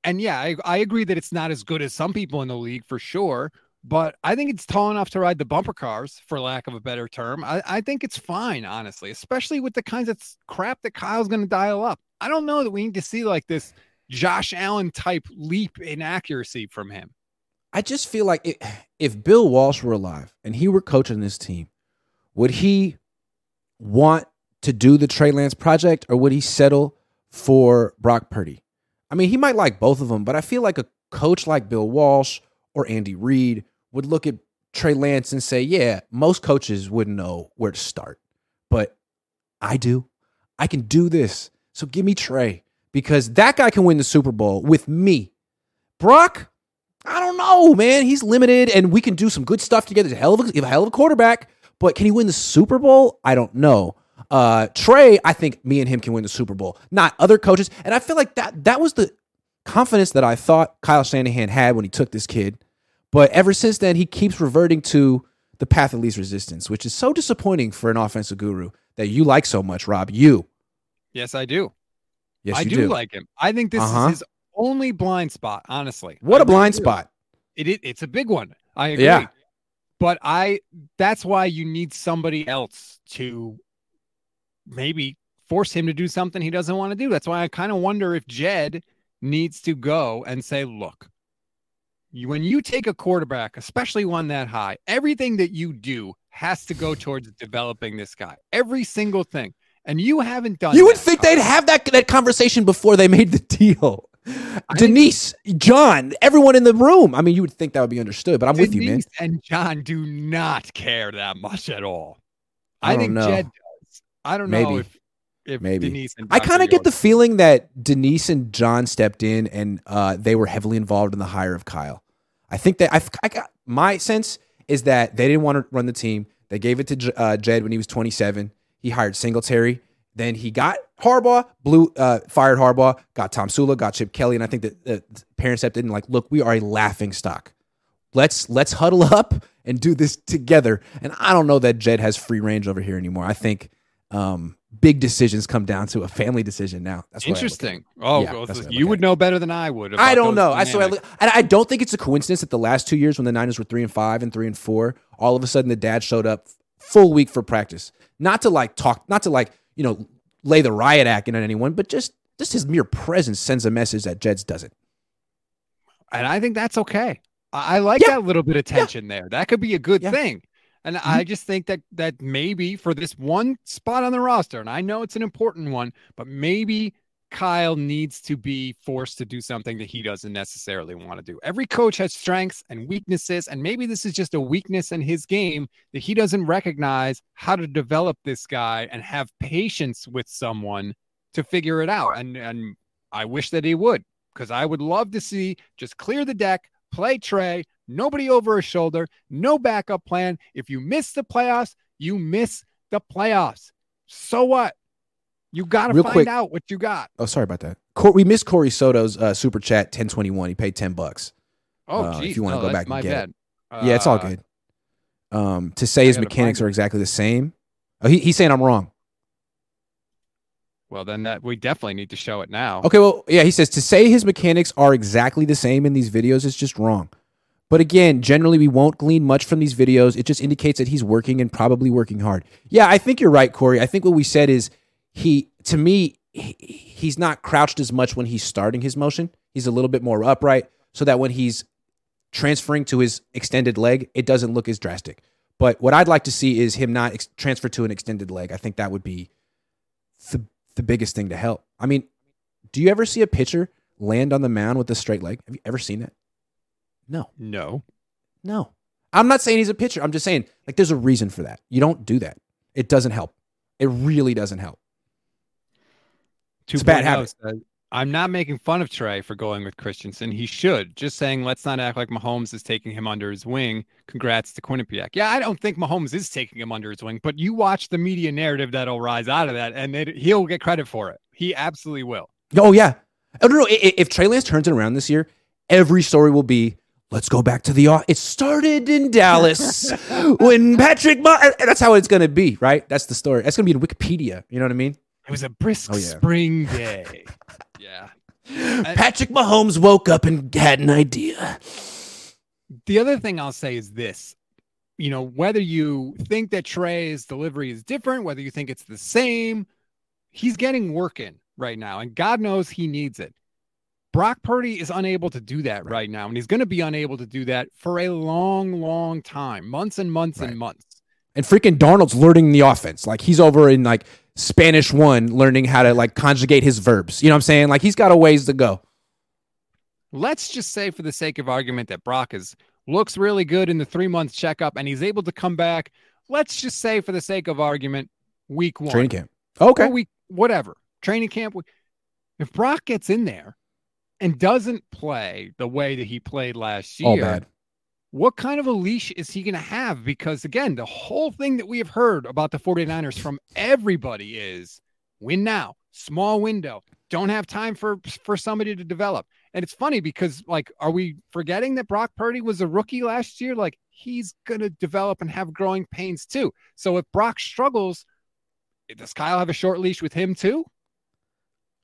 And yeah, I agree that it's not as good as some people in the league for sure. But I think it's tall enough to ride the bumper cars, for lack of a better term. I think it's fine, honestly, especially with the kinds of crap that Kyle's going to dial up. I don't know that we need to see like this Josh Allen type leap in accuracy from him. I just feel like if Bill Walsh were alive and he were coaching this team, would he want to do the Trey Lance project, or would he settle for Brock Purdy? I mean, he might like both of them, but I feel like a coach like Bill Walsh or Andy Reid would look at Trey Lance and say, yeah, most coaches wouldn't know where to start, but I do. I can do this. So give me Trey, because that guy can win the Super Bowl with me. Brock, I don't know, man. He's limited, and we can do some good stuff together. He's a hell of a quarterback, but can he win the Super Bowl? I don't know. Trey, I think me and him can win the Super Bowl, not other coaches. And I feel like that was the confidence that I thought Kyle Shanahan had when he took this kid. But ever since then, he keeps reverting to the path of least resistance, which is so disappointing for an offensive guru that you like so much, Rob. You. Yes, I do. Yes, I do like him. I think this is his only blind spot, honestly. What a blind spot. It's a big one. I agree. Yeah. But that's why you need somebody else to maybe force him to do something he doesn't want to do. That's why I kind of wonder if Jed needs to go and say, look, when you take a quarterback, especially one that high, everything that you do has to go towards developing this guy. Every single thing. And you haven't done that. You would think they'd have that conversation before they made the deal. Denise, John, everyone in the room. I mean, you would think that would be understood, but I'm with you, man. Denise and John do not care that much at all. I think Jed does. I don't know if maybe Denise and John. I kind of get the feeling that Denise and John stepped in and they were heavily involved in the hire of Kyle. I think that my sense is that they didn't want to run the team. They gave it to Jed when he was 27. He hired Singletary. Then he got Harbaugh, fired Harbaugh, got Tom Sula, got Chip Kelly. And I think that the parents stepped in and like, look, we are a laughing stock. Let's huddle up and do this together. And I don't know that Jed has free range over here anymore. I think big decisions come down to a family decision now. That's interesting. Oh, yeah, you would know better than I would. I don't know. And I don't think it's a coincidence that the last 2 years when the Niners were 3-5 and 3-4, all of a sudden the dad showed up full week for practice. Not to lay the riot act in on anyone, but just his mere presence sends a message that Jed's doesn't. And I think that's okay. I like that little bit of tension there. That could be a good thing. And I just think that maybe for this one spot on the roster, and I know it's an important one, but maybe Kyle needs to be forced to do something that he doesn't necessarily want to do. Every coach has strengths and weaknesses, and maybe this is just a weakness in his game that he doesn't recognize how to develop this guy and have patience with someone to figure it out. And I wish that he would, because I would love to see just clear the deck, play Trey, nobody over his shoulder, no backup plan. If you miss the playoffs, you miss the playoffs. So what? You got to find out what you got. Oh, sorry about that. We missed Corey Soto's super chat, 1021. He paid $10. Oh, geez. If you want to go back and get it. Yeah, it's all good. To say his mechanics are exactly the same. Oh, he's saying I'm wrong. Well, then we definitely need to show it now. Okay, well, yeah, he says to say his mechanics are exactly the same in these videos is just wrong. But again, generally we won't glean much from these videos. It just indicates that he's working and probably working hard. Yeah, I think you're right, Corey. I think what we said is he's not crouched as much when he's starting his motion. He's a little bit more upright so that when he's transferring to his extended leg, it doesn't look as drastic. But what I'd like to see is him not transfer to an extended leg. I think that would be the biggest thing to help. I mean, do you ever see a pitcher land on the mound with a straight leg? Have you ever seen that? No. I'm not saying he's a pitcher. I'm just saying like there's a reason for that. You don't do that. It doesn't help. It really doesn't help. It's a bad habit. I'm not making fun of Trey for going with Christensen. He should. Just saying, let's not act like Mahomes is taking him under his wing. Congrats to Quinnipiac. Yeah, I don't think Mahomes is taking him under his wing, but you watch the media narrative that'll rise out of that, and he'll get credit for it. He absolutely will. Oh, yeah. If Trey Lance turns it around this year, every story will be, let's go back to the... It started in Dallas when Patrick... That's how it's going to be, right? That's the story. That's going to be in Wikipedia. You know what I mean? It was a brisk spring day. Yeah. Patrick Mahomes woke up and had an idea. The other thing I'll say is this. You know, whether you think that Trey's delivery is different, whether you think it's the same, he's getting work in right now, and God knows he needs it. Brock Purdy is unable to do that right now, and he's going to be unable to do that for a long, long time, months and months and months. And freaking Darnold's learning the offense. Like, he's over in, like, Spanish 1 learning how to, like, conjugate his verbs. You know what I'm saying? Like, he's got a ways to go. Let's just say, for the sake of argument, that Brock looks really good in the 3-month checkup, and he's able to come back. Let's just say, for the sake of argument, week 1. Training camp. Okay. Or week, whatever. Training camp. If Brock gets in there and doesn't play the way that he played last year, what kind of a leash is he going to have? Because, again, the whole thing that we have heard about the 49ers from everybody is win now, small window, don't have time for somebody to develop. And it's funny because, like, are we forgetting that Brock Purdy was a rookie last year? Like, he's going to develop and have growing pains too. So if Brock struggles, does Kyle have a short leash with him too?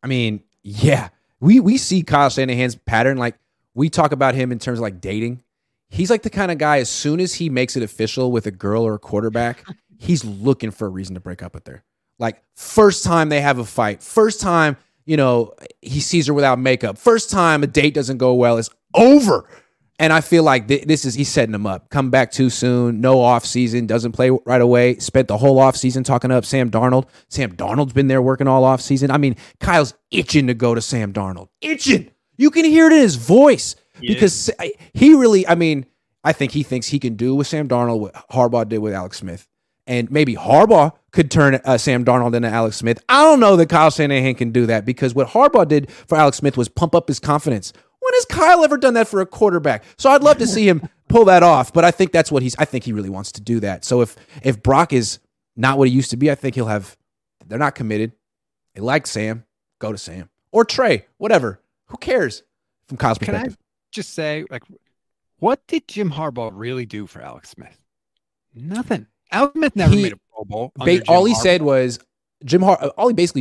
I mean, yeah, we see Kyle Shanahan's pattern. Like, we talk about him in terms of, like, dating. He's like the kind of guy, as soon as he makes it official with a girl or a quarterback, he's looking for a reason to break up with her. Like, first time they have a fight, first time, you know, he sees her without makeup, first time a date doesn't go well, it's over. And I feel like he's setting him up. Come back too soon. No off season. Doesn't play right away. Spent the whole off season talking up Sam Darnold. Sam Darnold's been there working all off season. I mean, Kyle's itching to go to Sam Darnold. Itching. You can hear it in his voice because he really, I mean, I think he thinks he can do with Sam Darnold what Harbaugh did with Alex Smith. And maybe Harbaugh could turn Sam Darnold into Alex Smith. I don't know that Kyle Shanahan can do that, because what Harbaugh did for Alex Smith was pump up his confidence. When has Kyle ever done that for a quarterback? So I'd love to see him pull that off, but I think that's what I think he really wants to do that. So if Brock is not what he used to be, I think they're not committed. They like Sam, go to Sam. Or Trey, whatever. Who cares from Kyle's perspective? Can I just say, like, what did Jim Harbaugh really do for Alex Smith? Nothing. Alex Smith never made a Pro Bowl. All he basically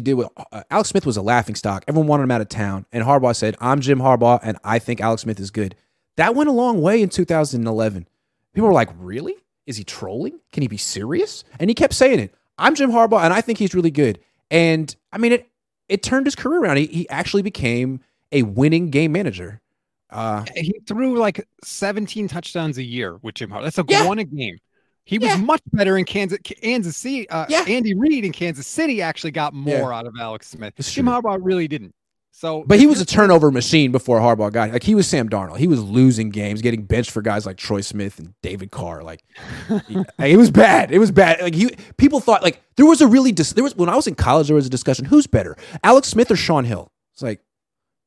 did was, Alex Smith was a laughing stock. Everyone wanted him out of town. And Harbaugh said, I'm Jim Harbaugh, and I think Alex Smith is good. That went a long way in 2011. People were like, really? Is he trolling? Can he be serious? And he kept saying it. I'm Jim Harbaugh, and I think he's really good. And, I mean, it turned his career around. He actually became a winning game manager. He threw, like, 17 touchdowns a year with Jim Harbaugh. That's like one a game. He was much better in Kansas City. Andy Reid in Kansas City actually got more out of Alex Smith. Jim Harbaugh really didn't. So, but he was a turnover machine before Harbaugh got it. Like, he was Sam Darnold. He was losing games, getting benched for guys like Troy Smith and David Carr. Like, it was bad. It was bad. Like, people thought, like, there was a really when I was in college, there was a discussion, who's better, Alex Smith or Sean Hill? It's like,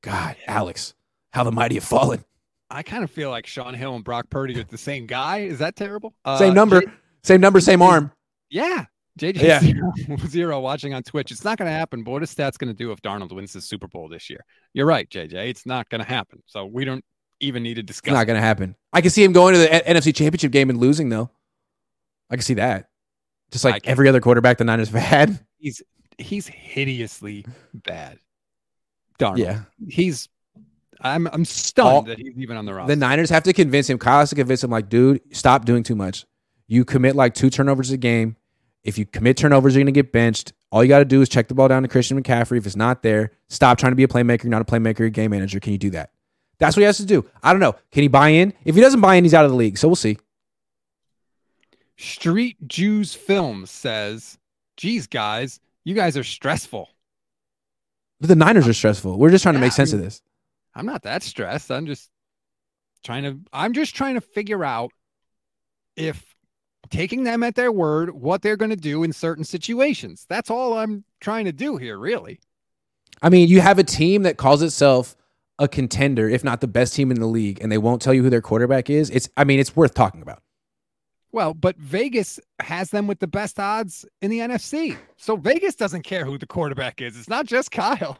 God, Alex, how the mighty have fallen. I kind of feel like Sean Hill and Brock Purdy are the same guy. Is that terrible? Same number, same arm. Yeah. JJ Zero watching on Twitch. It's not going to happen. But what is Stats going to do if Darnold wins the Super Bowl this year? You're right, JJ. It's not going to happen. So we don't even need to discuss. It's not going to happen. I can see him going to the NFC Championship game and losing, though. I can see that. Just like every other quarterback the Niners have had. He's hideously bad. Darnold. Yeah. I'm stunned that he's even on the roster. The Niners have to convince him. Kyle has to convince him, like, dude, stop doing too much. You commit like 2 turnovers a game. If you commit turnovers, you're going to get benched. All you got to do is check the ball down to Christian McCaffrey. If it's not there, stop trying to be a playmaker. You're not a playmaker, you're a game manager. Can you do that? That's what he has to do. I don't know. Can he buy in? If he doesn't buy in, he's out of the league. So we'll see. Street Jews Films says, geez, guys, you guys are stressful. But the Niners are stressful. We're just trying to make sense of this. I'm not that stressed. I'm just trying to figure out if taking them at their word, what they're going to do in certain situations. That's all I'm trying to do here, really. I mean, you have a team that calls itself a contender, if not the best team in the league, and they won't tell you who their quarterback is. It's worth talking about. Well, but Vegas has them with the best odds in the NFC. So Vegas doesn't care who the quarterback is. It's not just Kyle.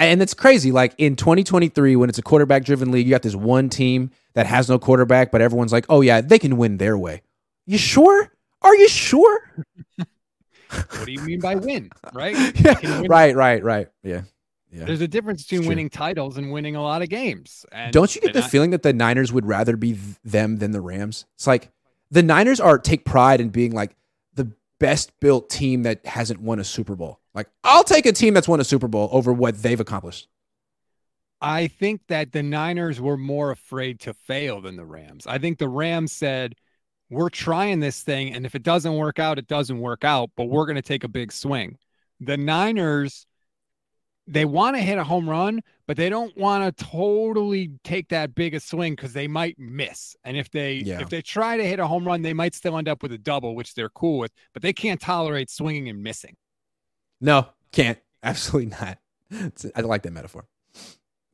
And it's crazy. Like in 2023, when it's a quarterback-driven league, you got this one team that has no quarterback, but everyone's like, oh, yeah, they can win their way. You sure? Are you sure? What do you mean by win? Right? Yeah. Right. Yeah. There's a difference between winning titles and winning a lot of games. And don't you get the feeling that the Niners would rather be them than the Rams? It's like the Niners take pride in being like the best built team that hasn't won a Super Bowl. Like, I'll take a team that's won a Super Bowl over what they've accomplished. I think that the Niners were more afraid to fail than the Rams. I think the Rams said, we're trying this thing, and if it doesn't work out, it doesn't work out, but we're going to take a big swing. The Niners, they want to hit a home run, but they don't want to totally take that big a swing because they might miss. And if they try to hit a home run, they might still end up with a double, which they're cool with, but they can't tolerate swinging and missing. No, can't. Absolutely not. I like that metaphor.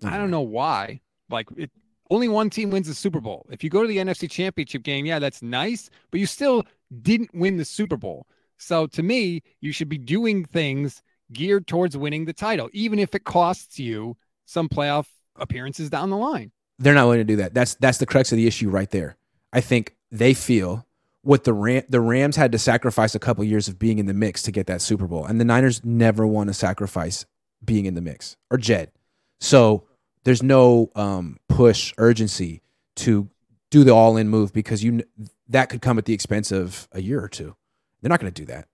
I don't know why. Like, only one team wins the Super Bowl. If you go to the NFC Championship game, yeah, that's nice, but you still didn't win the Super Bowl. So to me, you should be doing things geared towards winning the title, even if it costs you some playoff appearances down the line. They're not willing to do that. That's the crux of the issue right there. I think they feel what the Rams had to sacrifice a couple years of being in the mix to get that Super Bowl. And the Niners never want to sacrifice being in the mix or Jed. So there's no push urgency to do the all-in move because that could come at the expense of a year or two. They're not going to do that.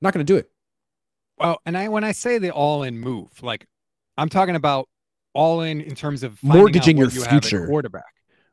Not going to do it. Well, and when I say the all-in move, like I'm talking about all-in in terms of mortgaging your future quarterback.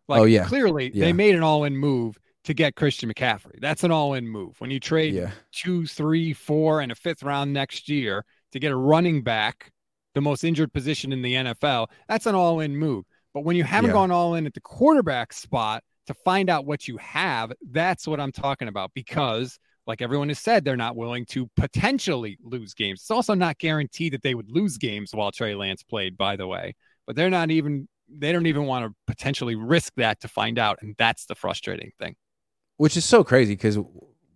Like, oh, yeah. Clearly, they made an all-in move to get Christian McCaffrey. That's an all-in move. When you trade 2, 3, 4, and a fifth round next year to get a running back, the most injured position in the NFL, that's an all-in move. But when you haven't gone all-in at the quarterback spot to find out what you have, that's what I'm talking about. Because, like everyone has said, they're not willing to potentially lose games. It's also not guaranteed that they would lose games while Trey Lance played, by the way. But they don't even want to potentially risk that to find out. And that's the frustrating thing. Which is so crazy because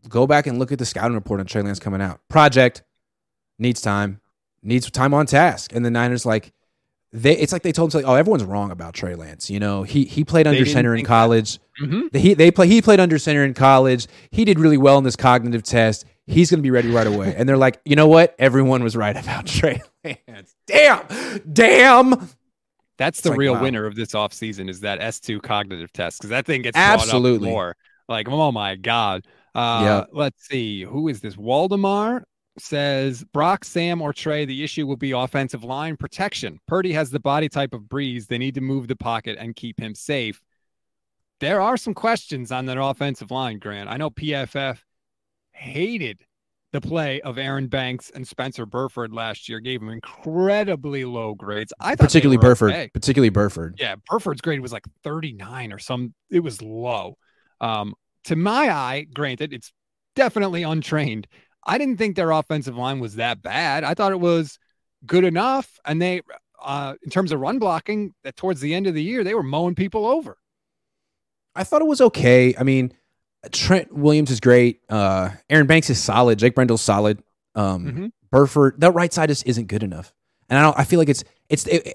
go back and look at the scouting report on Trey Lance coming out. Project needs time on task. And the Niners, like, they told him, like, oh, everyone's wrong about Trey Lance. You know, he played under center in college. Mm-hmm. He played under center in college. He did really well in this cognitive test. He's going to be ready right away. And they're like, you know what? Everyone was right about Trey Lance. Damn. That's the real winner of this offseason is that S2 cognitive test because that thing gets brought up more. Like, oh my God. Let's see. Who is this? Waldemar says, Brock, Sam, or Trey, the issue will be offensive line protection. Purdy has the body type of Breeze. They need to move the pocket and keep him safe. There are some questions on that offensive line, Grant. I know PFF hated the play of Aaron Banks and Spencer Burford last year, gave him incredibly low grades. I thought particularly Burford. Yeah, Burford's grade was like 39 or some. It was low. To my eye, granted, it's definitely untrained. I didn't think their offensive line was that bad. I thought it was good enough. And they, in terms of run blocking, that towards the end of the year, they were mowing people over. I thought it was okay. I mean, Trent Williams is great. Aaron Banks is solid. Jake Brendel's solid. Burford, that right side just isn't good enough. And I feel like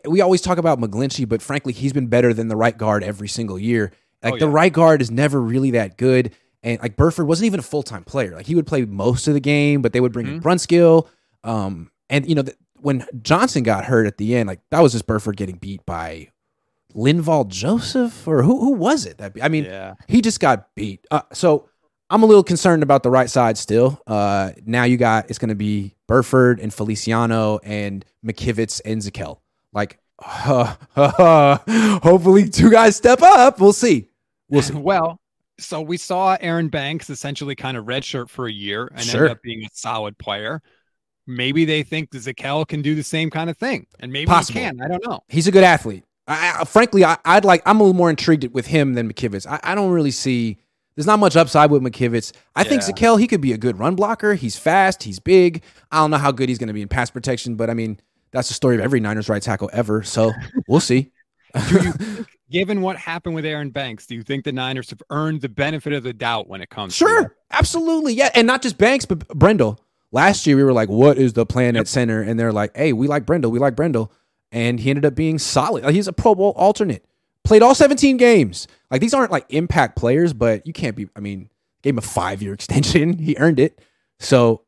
we always talk about McGlinchey, but frankly, he's been better than the right guard every single year. Like the right guard is never really that good. And like Burford wasn't even a full-time player. Like he would play most of the game, but they would bring in Brunskill. And you know, when Johnson got hurt at the end, like that was just Burford getting beat by Linval Joseph or who was it? He just got beat. So I'm a little concerned about the right side still. Now it's going to be Burford and Feliciano and McKivitz and Zakel. Like, hopefully two guys step up. We'll see. Well, so we saw Aaron Banks essentially kind of redshirt for a year and ended up being a solid player. Maybe they think Zakel can do the same kind of thing, and maybe he can. I don't know. He's a good athlete. I'm a little more intrigued with him than McKivitz. I don't really see. There's not much upside with McKivitz. I think Zakel, he could be a good run blocker. He's fast. He's big. I don't know how good he's going to be in pass protection, but I mean, that's the story of every Niners right tackle ever. So we'll see. Given what happened with Aaron Banks, do you think the Niners have earned the benefit of the doubt when it comes to that? Sure. Absolutely. Yeah. And not just Banks, but Brendel. Last year, we were like, what is the plan at center? And they're like, hey, we like Brendel. and he ended up being solid. Like, he's a Pro Bowl alternate. Played all 17 games. Like, these aren't like impact players, but you can't be. I mean, gave him a 5-year extension. He earned it. So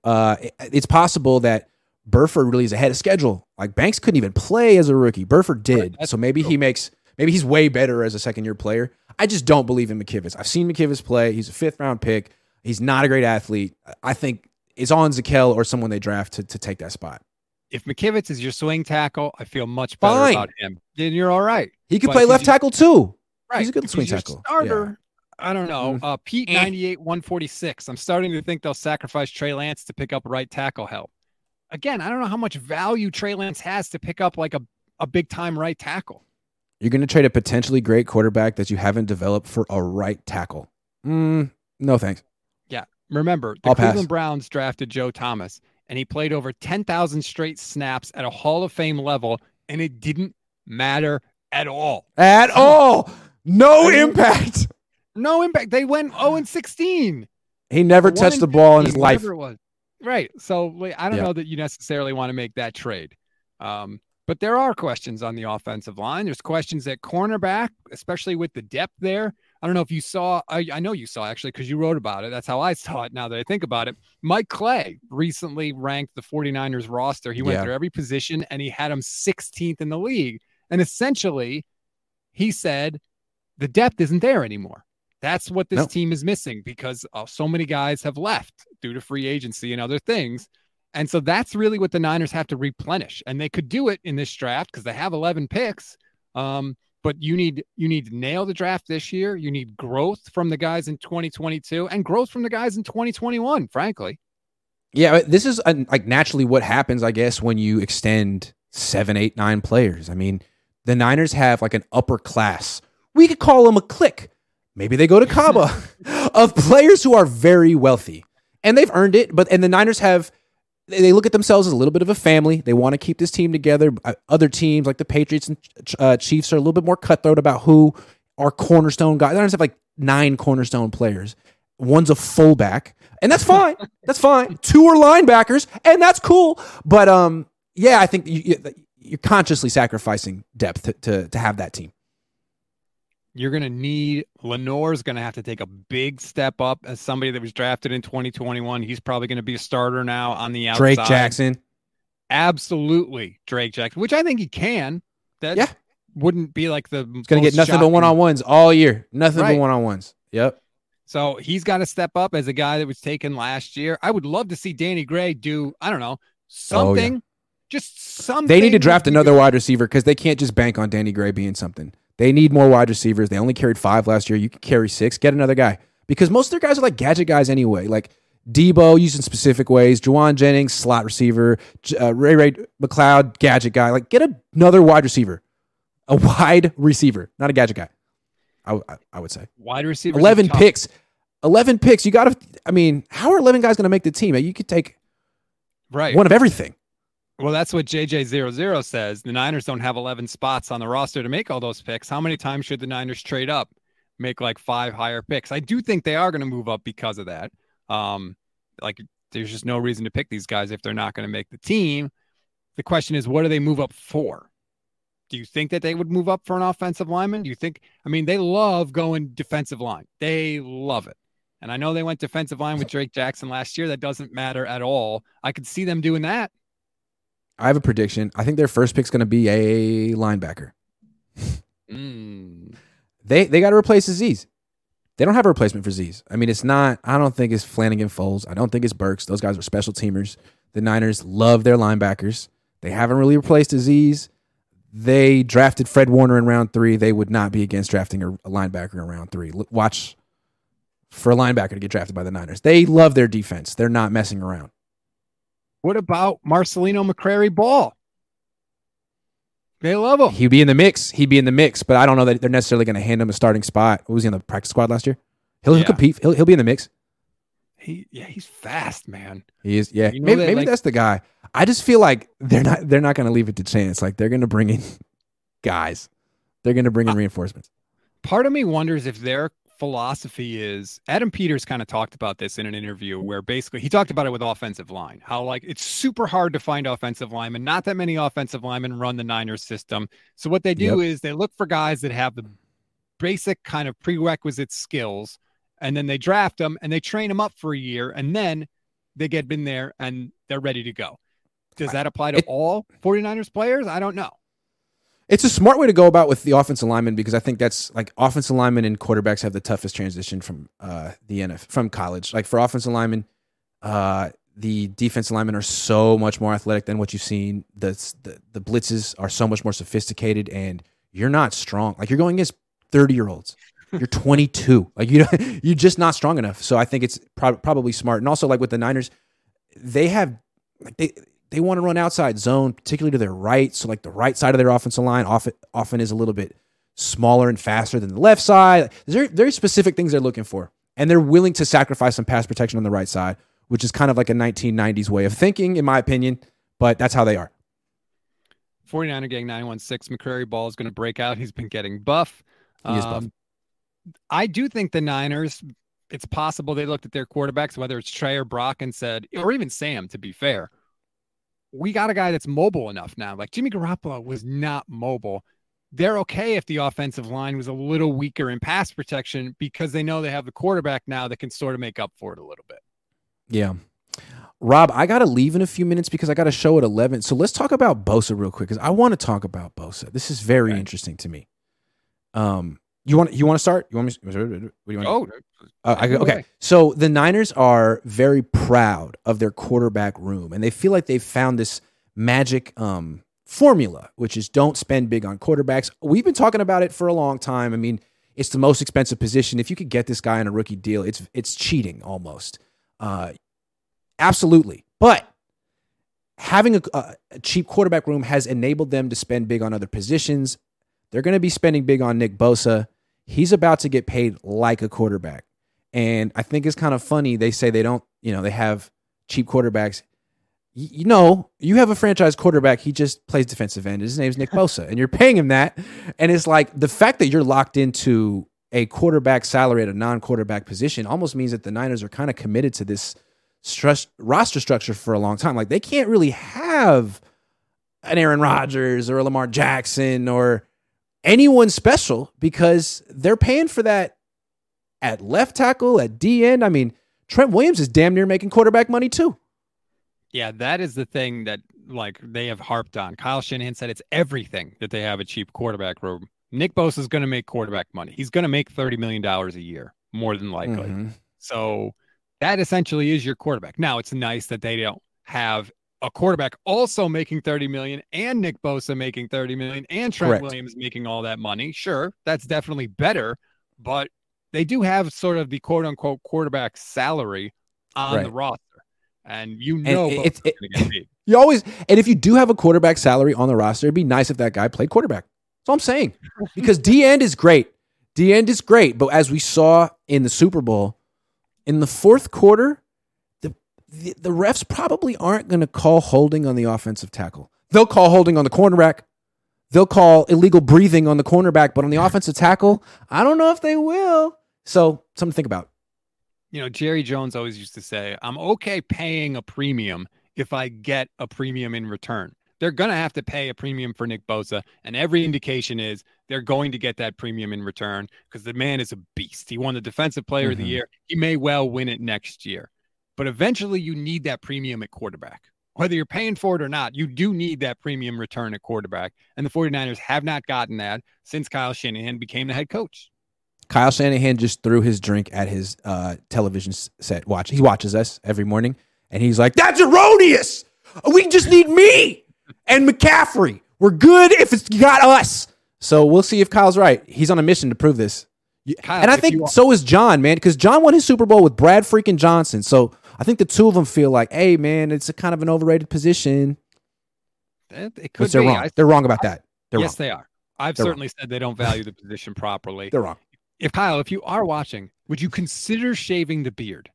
it's possible that Burford really is ahead of schedule. Like, Banks couldn't even play as a rookie. Burford did. So maybe he makes. Maybe he's way better as a second-year player. I just don't believe in McKivitz. I've seen McKivitz play. He's a fifth-round pick. He's not a great athlete. I think it's on Zakel or someone they draft to take that spot. If McKivitz is your swing tackle, I feel much better about him. Then you're all right. He could play left tackle too. Right. He's a good swing tackle. Starter. Yeah. I don't know. Pete 98 146. I'm starting to think they'll sacrifice Trey Lance to pick up right tackle help. Again, I don't know how much value Trey Lance has to pick up like a big time right tackle. You're going to trade a potentially great quarterback that you haven't developed for a right tackle. No thanks. Yeah. Remember, the Cleveland Browns drafted Joe Thomas. And he played over 10,000 straight snaps at a Hall of Fame level, and it didn't matter at all. No impact. No impact. They went 0-16. He never touched the ball in his life. Right. So I don't know that you necessarily want to make that trade. But there are questions on the offensive line. There's questions at cornerback, especially with the depth there. I don't know if you saw, I know you saw actually, because you wrote about it. That's how I saw it now that I think about it. Mike Clay recently ranked the 49ers roster. He went through every position and he had them 16th in the league. And essentially he said the depth isn't there anymore. That's what this team is missing because so many guys have left due to free agency and other things. And so that's really what the Niners have to replenish. And they could do it in this draft because they have 11 picks. But you need to nail the draft this year. You need growth from the guys in 2022 and growth from the guys in 2021, frankly. Yeah, this is like naturally what happens, I guess, when you extend 7, 8, 9 players. I mean, the Niners have like an upper class. We could call them a clique. Maybe they go to Cabo of players who are very wealthy. And they've earned it, but the Niners have... They look at themselves as a little bit of a family. They want to keep this team together. Other teams like the Patriots and Chiefs are a little bit more cutthroat about who are cornerstone guys. They don't have like 9 cornerstone players. One's a fullback, and that's fine. That's fine. 2 are linebackers, and that's cool. But yeah, I think you're consciously sacrificing depth to have that team. You're going to need Lenore's going to have to take a big step up as somebody that was drafted in 2021. He's probably going to be a starter now on the outside. Drake Jackson. Absolutely. Drake Jackson, which I think he can. That wouldn't be like the... He's going to get nothing but one-on-ones all year. Nothing but one-on-ones. Yep. So he's got to step up as a guy that was taken last year. I would love to see Danny Gray do, I don't know, something. Oh, yeah. Just something. They need to draft another wide receiver because they can't just bank on Danny Gray being something. They need more wide receivers. They only carried 5 last year. You can carry 6. Get another guy. Because most of their guys are like gadget guys anyway. Like Debo, used in specific ways. Juwan Jennings, slot receiver. Ray McLeod, gadget guy. Like get another wide receiver. A wide receiver. Not a gadget guy. I would say. Wide receiver. 11 picks. 11 picks. You got to, I mean, how are 11 guys going to make the team? You could take one of everything. Well, that's what JJ00 says. The Niners don't have 11 spots on the roster to make all those picks. How many times should the Niners trade up, make like 5 higher picks? I do think they are going to move up because of that. Like there's just no reason to pick these guys if they're not going to make the team. The question is, what do they move up for? Do you think that they would move up for an offensive lineman? Do you think, I mean, they love going defensive line. They love it. And I know they went defensive line with Drake Jackson last year. That doesn't matter at all. I could see them doing that. I have a prediction. I think their first pick's going to be a linebacker. They got to replace Aziz. They don't have a replacement for Aziz. I mean, it's not. I don't think it's Flanagan Foles. I don't think it's Burks. Those guys are special teamers. The Niners love their linebackers. They haven't really replaced Aziz. They drafted Fred Warner in round 3. They would not be against drafting a linebacker in round 3. Watch for a linebacker to get drafted by the Niners. They love their defense. They're not messing around. What about Marcelino McCrary Ball? They love him. He'd be in the mix. But I don't know that they're necessarily going to hand him a starting spot. What was he on the practice squad last year? He'll compete. He'll be in the mix. He's fast, man. He is. Yeah, you know maybe that's the guy. I just feel like they're not going to leave it to chance. Like they're going to bring in guys. They're going to bring in reinforcements. Part of me wonders if their philosophy is, Adam Peters kind of talked about this in an interview where basically he talked about it with offensive line, how like it's super hard to find offensive linemen. Not that many offensive linemen run the Niners system. So what they do is they look for guys that have the basic kind of prerequisite skills, and then they draft them and they train them up for a year, and then they get in there and they're ready to go. Does that apply to all 49ers players? I don't know. It's a smart way to go about with the offensive linemen, because I think that's like offensive linemen and quarterbacks have the toughest transition from the NFL, from college. Like for offensive linemen, the defensive linemen are so much more athletic than what you've seen. The blitzes are so much more sophisticated, and you're not strong. Like you're going against 30-year-olds. You're 22. Like you're just not strong enough. So I think it's probably smart. And also like with the Niners, they have like they want to run outside zone, particularly to their right. So like the right side of their offensive line often is a little bit smaller and faster than the left side. There's very specific things they're looking for. And they're willing to sacrifice some pass protection on the right side, which is kind of like a 1990s way of thinking, in my opinion. But that's how they are. 49er gang 916. McCrary Ball is going to break out. He's been getting buff. He is buff. I do think the Niners, it's possible they looked at their quarterbacks, whether it's Trey or Brock, and said, or even Sam, to be fair, we got a guy that's mobile enough now. Like Jimmy Garoppolo was not mobile. They're okay if the offensive line was a little weaker in pass protection, because they know they have the quarterback now that can sort of make up for it a little bit. Yeah. Rob, I got to leave in a few minutes because I got a show at 11. So let's talk about Bosa real quick, because I want to talk about Bosa. This is very interesting to me. You want to start? You want me? What do you want? Okay. So the Niners are very proud of their quarterback room, and they feel like they've found this magic formula, which is don't spend big on quarterbacks. We've been talking about it for a long time. I mean, it's the most expensive position. If you could get this guy in a rookie deal, it's cheating almost. Absolutely, but having a cheap quarterback room has enabled them to spend big on other positions. They're going to be spending big on Nick Bosa. He's about to get paid like a quarterback. And I think it's kind of funny. They say they don't, they have cheap quarterbacks. You have a franchise quarterback. He just plays defensive end. His name's Nick Bosa, and you're paying him that. And it's like the fact that you're locked into a quarterback salary at a non-quarterback position almost means that the Niners are kind of committed to this roster structure for a long time. Like they can't really have an Aaron Rodgers or a Lamar Jackson or anyone special, because they're paying for that at left tackle, at D end. I mean, Trent Williams is damn near making quarterback money too. Yeah, that is the thing that like they have harped on. Kyle Shanahan said it's everything that they have a cheap quarterback room. Nick Bosa is going to make quarterback money. He's going to make $30 million a year, more than likely. Mm-hmm. So that essentially is your quarterback. Now, it's nice that they don't have a quarterback also making $30 million and Nick Bosa making $30 million and Trent Williams making all that money. Sure. That's definitely better, but they do have sort of the quote unquote quarterback salary on the roster. And you always, and if you do have a quarterback salary on the roster, it'd be nice if that guy played quarterback. That's all I'm saying, because D end is great. But as we saw in the Super Bowl in the fourth quarter, the refs probably aren't going to call holding on the offensive tackle. They'll call holding on the cornerback. They'll call illegal breathing on the cornerback, but on the offensive tackle, I don't know if they will. So something to think about. Jerry Jones always used to say, I'm okay paying a premium if I get a premium in return. They're going to have to pay a premium for Nick Bosa, and every indication is they're going to get that premium in return, because the man is a beast. He won the Defensive Player of the Year. He may well win it next year. But eventually you need that premium at quarterback. Whether you're paying for it or not, you do need that premium return at quarterback. And the 49ers have not gotten that since Kyle Shanahan became the head coach. Kyle Shanahan just threw his drink at his television set. He watches us every morning, and he's like, that's erroneous. We just need me and McCaffrey. We're good if it's got us. So we'll see if Kyle's right. He's on a mission to prove this. Kyle, and I think so is John, man, because John won his Super Bowl with Brad freaking Johnson. So I think the two of them feel like, hey, man, it's a kind of an overrated position. It could be. Wrong. They're wrong about that. Yes, they are. I've certainly said they don't value the position properly. They're wrong. Kyle, if you are watching, would you consider shaving the beard?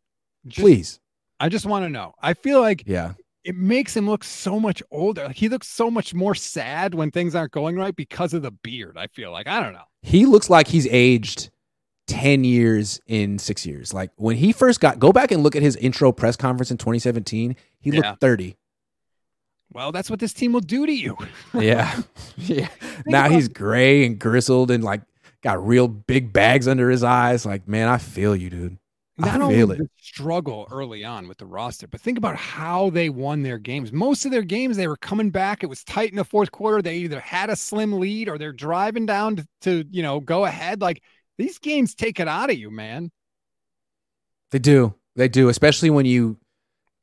Please. I just want to know. I feel like it makes him look so much older. Like, he looks so much more sad when things aren't going right because of the beard, I feel like. I don't know. He looks like he's aged 10 years in 6 years. Like when he first got, go back and look at his intro press conference in 2017. He looked 30. Well, that's what this team will do to you. Yeah. Yeah. Now he's gray and grizzled and like got real big bags under his eyes. Like, man, I feel you, dude. Not only the struggle early on with the roster, but think about how they won their games. Most of their games, they were coming back. It was tight in the fourth quarter. They either had a slim lead or they're driving down to you know, go ahead. Like these games take it out of you, man. They do. They do. Especially when you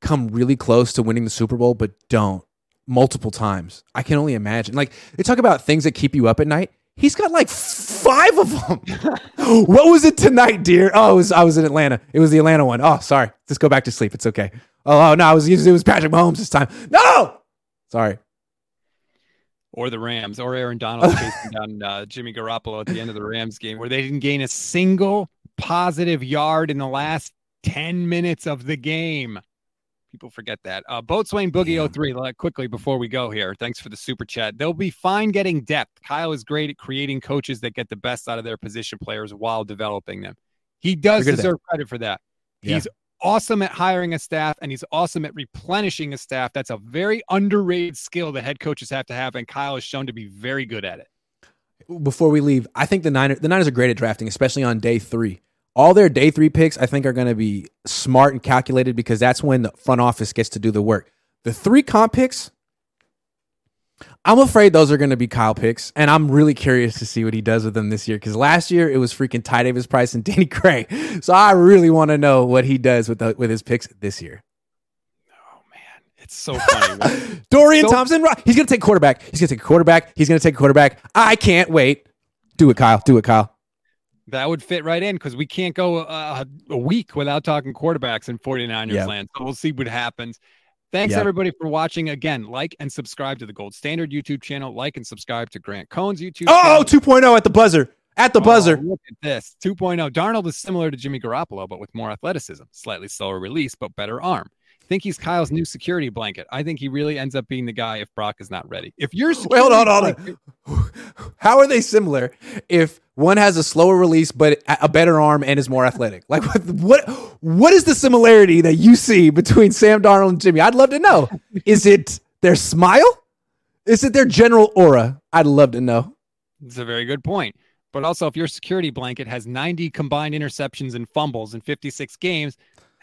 come really close to winning the Super Bowl, but don't multiple times. I can only imagine. Like they talk about things that keep you up at night. He's got like 5 of them. What was it tonight, dear? Oh, I was in Atlanta. It was the Atlanta one. Oh, sorry. Just go back to sleep. It's okay. Oh no, it was Patrick Mahomes this time. No, sorry. Or the Rams, or Aaron Donald chasing down Jimmy Garoppolo at the end of the Rams game, where they didn't gain a single positive yard in the last 10 minutes of the game. People forget that. Boatswain Boogie 03, quickly before we go here. Thanks for the super chat. They'll be fine getting depth. Kyle is great at creating coaches that get the best out of their position players while developing them. He does deserve credit for that. Yeah. He's awesome at hiring a staff, and he's awesome at replenishing a staff. That's a very underrated skill that head coaches have to have, and Kyle is shown to be very good at it. Before we leave, I think the Niners are great at drafting, especially on day 3. All their day 3 picks, I think, are going to be smart and calculated because that's when the front office gets to do the work. The 3 comp picks, I'm afraid those are going to be Kyle picks, and I'm really curious to see what he does with them this year because last year it was freaking Ty Davis Price and Danny Gray. So I really want to know what he does with his picks this year. Oh, man. It's so funny. Dorian Thompson, he's going to take quarterback. I can't wait. Do it, Kyle. That would fit right in because we can't go a week without talking quarterbacks in 49ers land. So we'll see what happens. Thanks, everybody, for watching. Again, like and subscribe to the Gold Standard YouTube channel. Like and subscribe to Grant Cohn's YouTube channel. Oh, 2.0 at the buzzer. Look at this. 2.0. Darnold is similar to Jimmy Garoppolo, but with more athleticism. Slightly slower release, but better arm. I think he's Kyle's new security blanket. I think he really ends up being the guy if Brock is not ready. If you're hold on. How are they similar if one has a slower release but a better arm and is more athletic? Like what is the similarity that you see between Sam Darnold and Jimmy? I'd love to know. Is it their smile? Is it their general aura? I'd love to know. It's a very good point. But also, if your security blanket has 90 combined interceptions and fumbles in 56 games,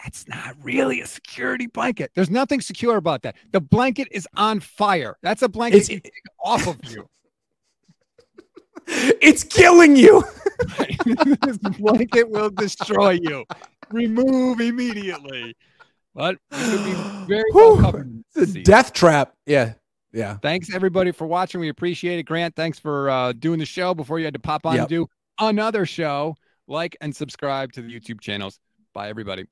that's not really a security blanket. There's nothing secure about that. The blanket is on fire. That's a blanket you take off of you. It's killing you. This blanket will destroy you. Remove immediately. But it could be very well-covered. It's a death trap. Yeah. Yeah. Thanks, everybody, for watching. We appreciate it. Grant, thanks for doing the show before you had to pop on and do another show. Like and subscribe to the YouTube channels. Bye, everybody.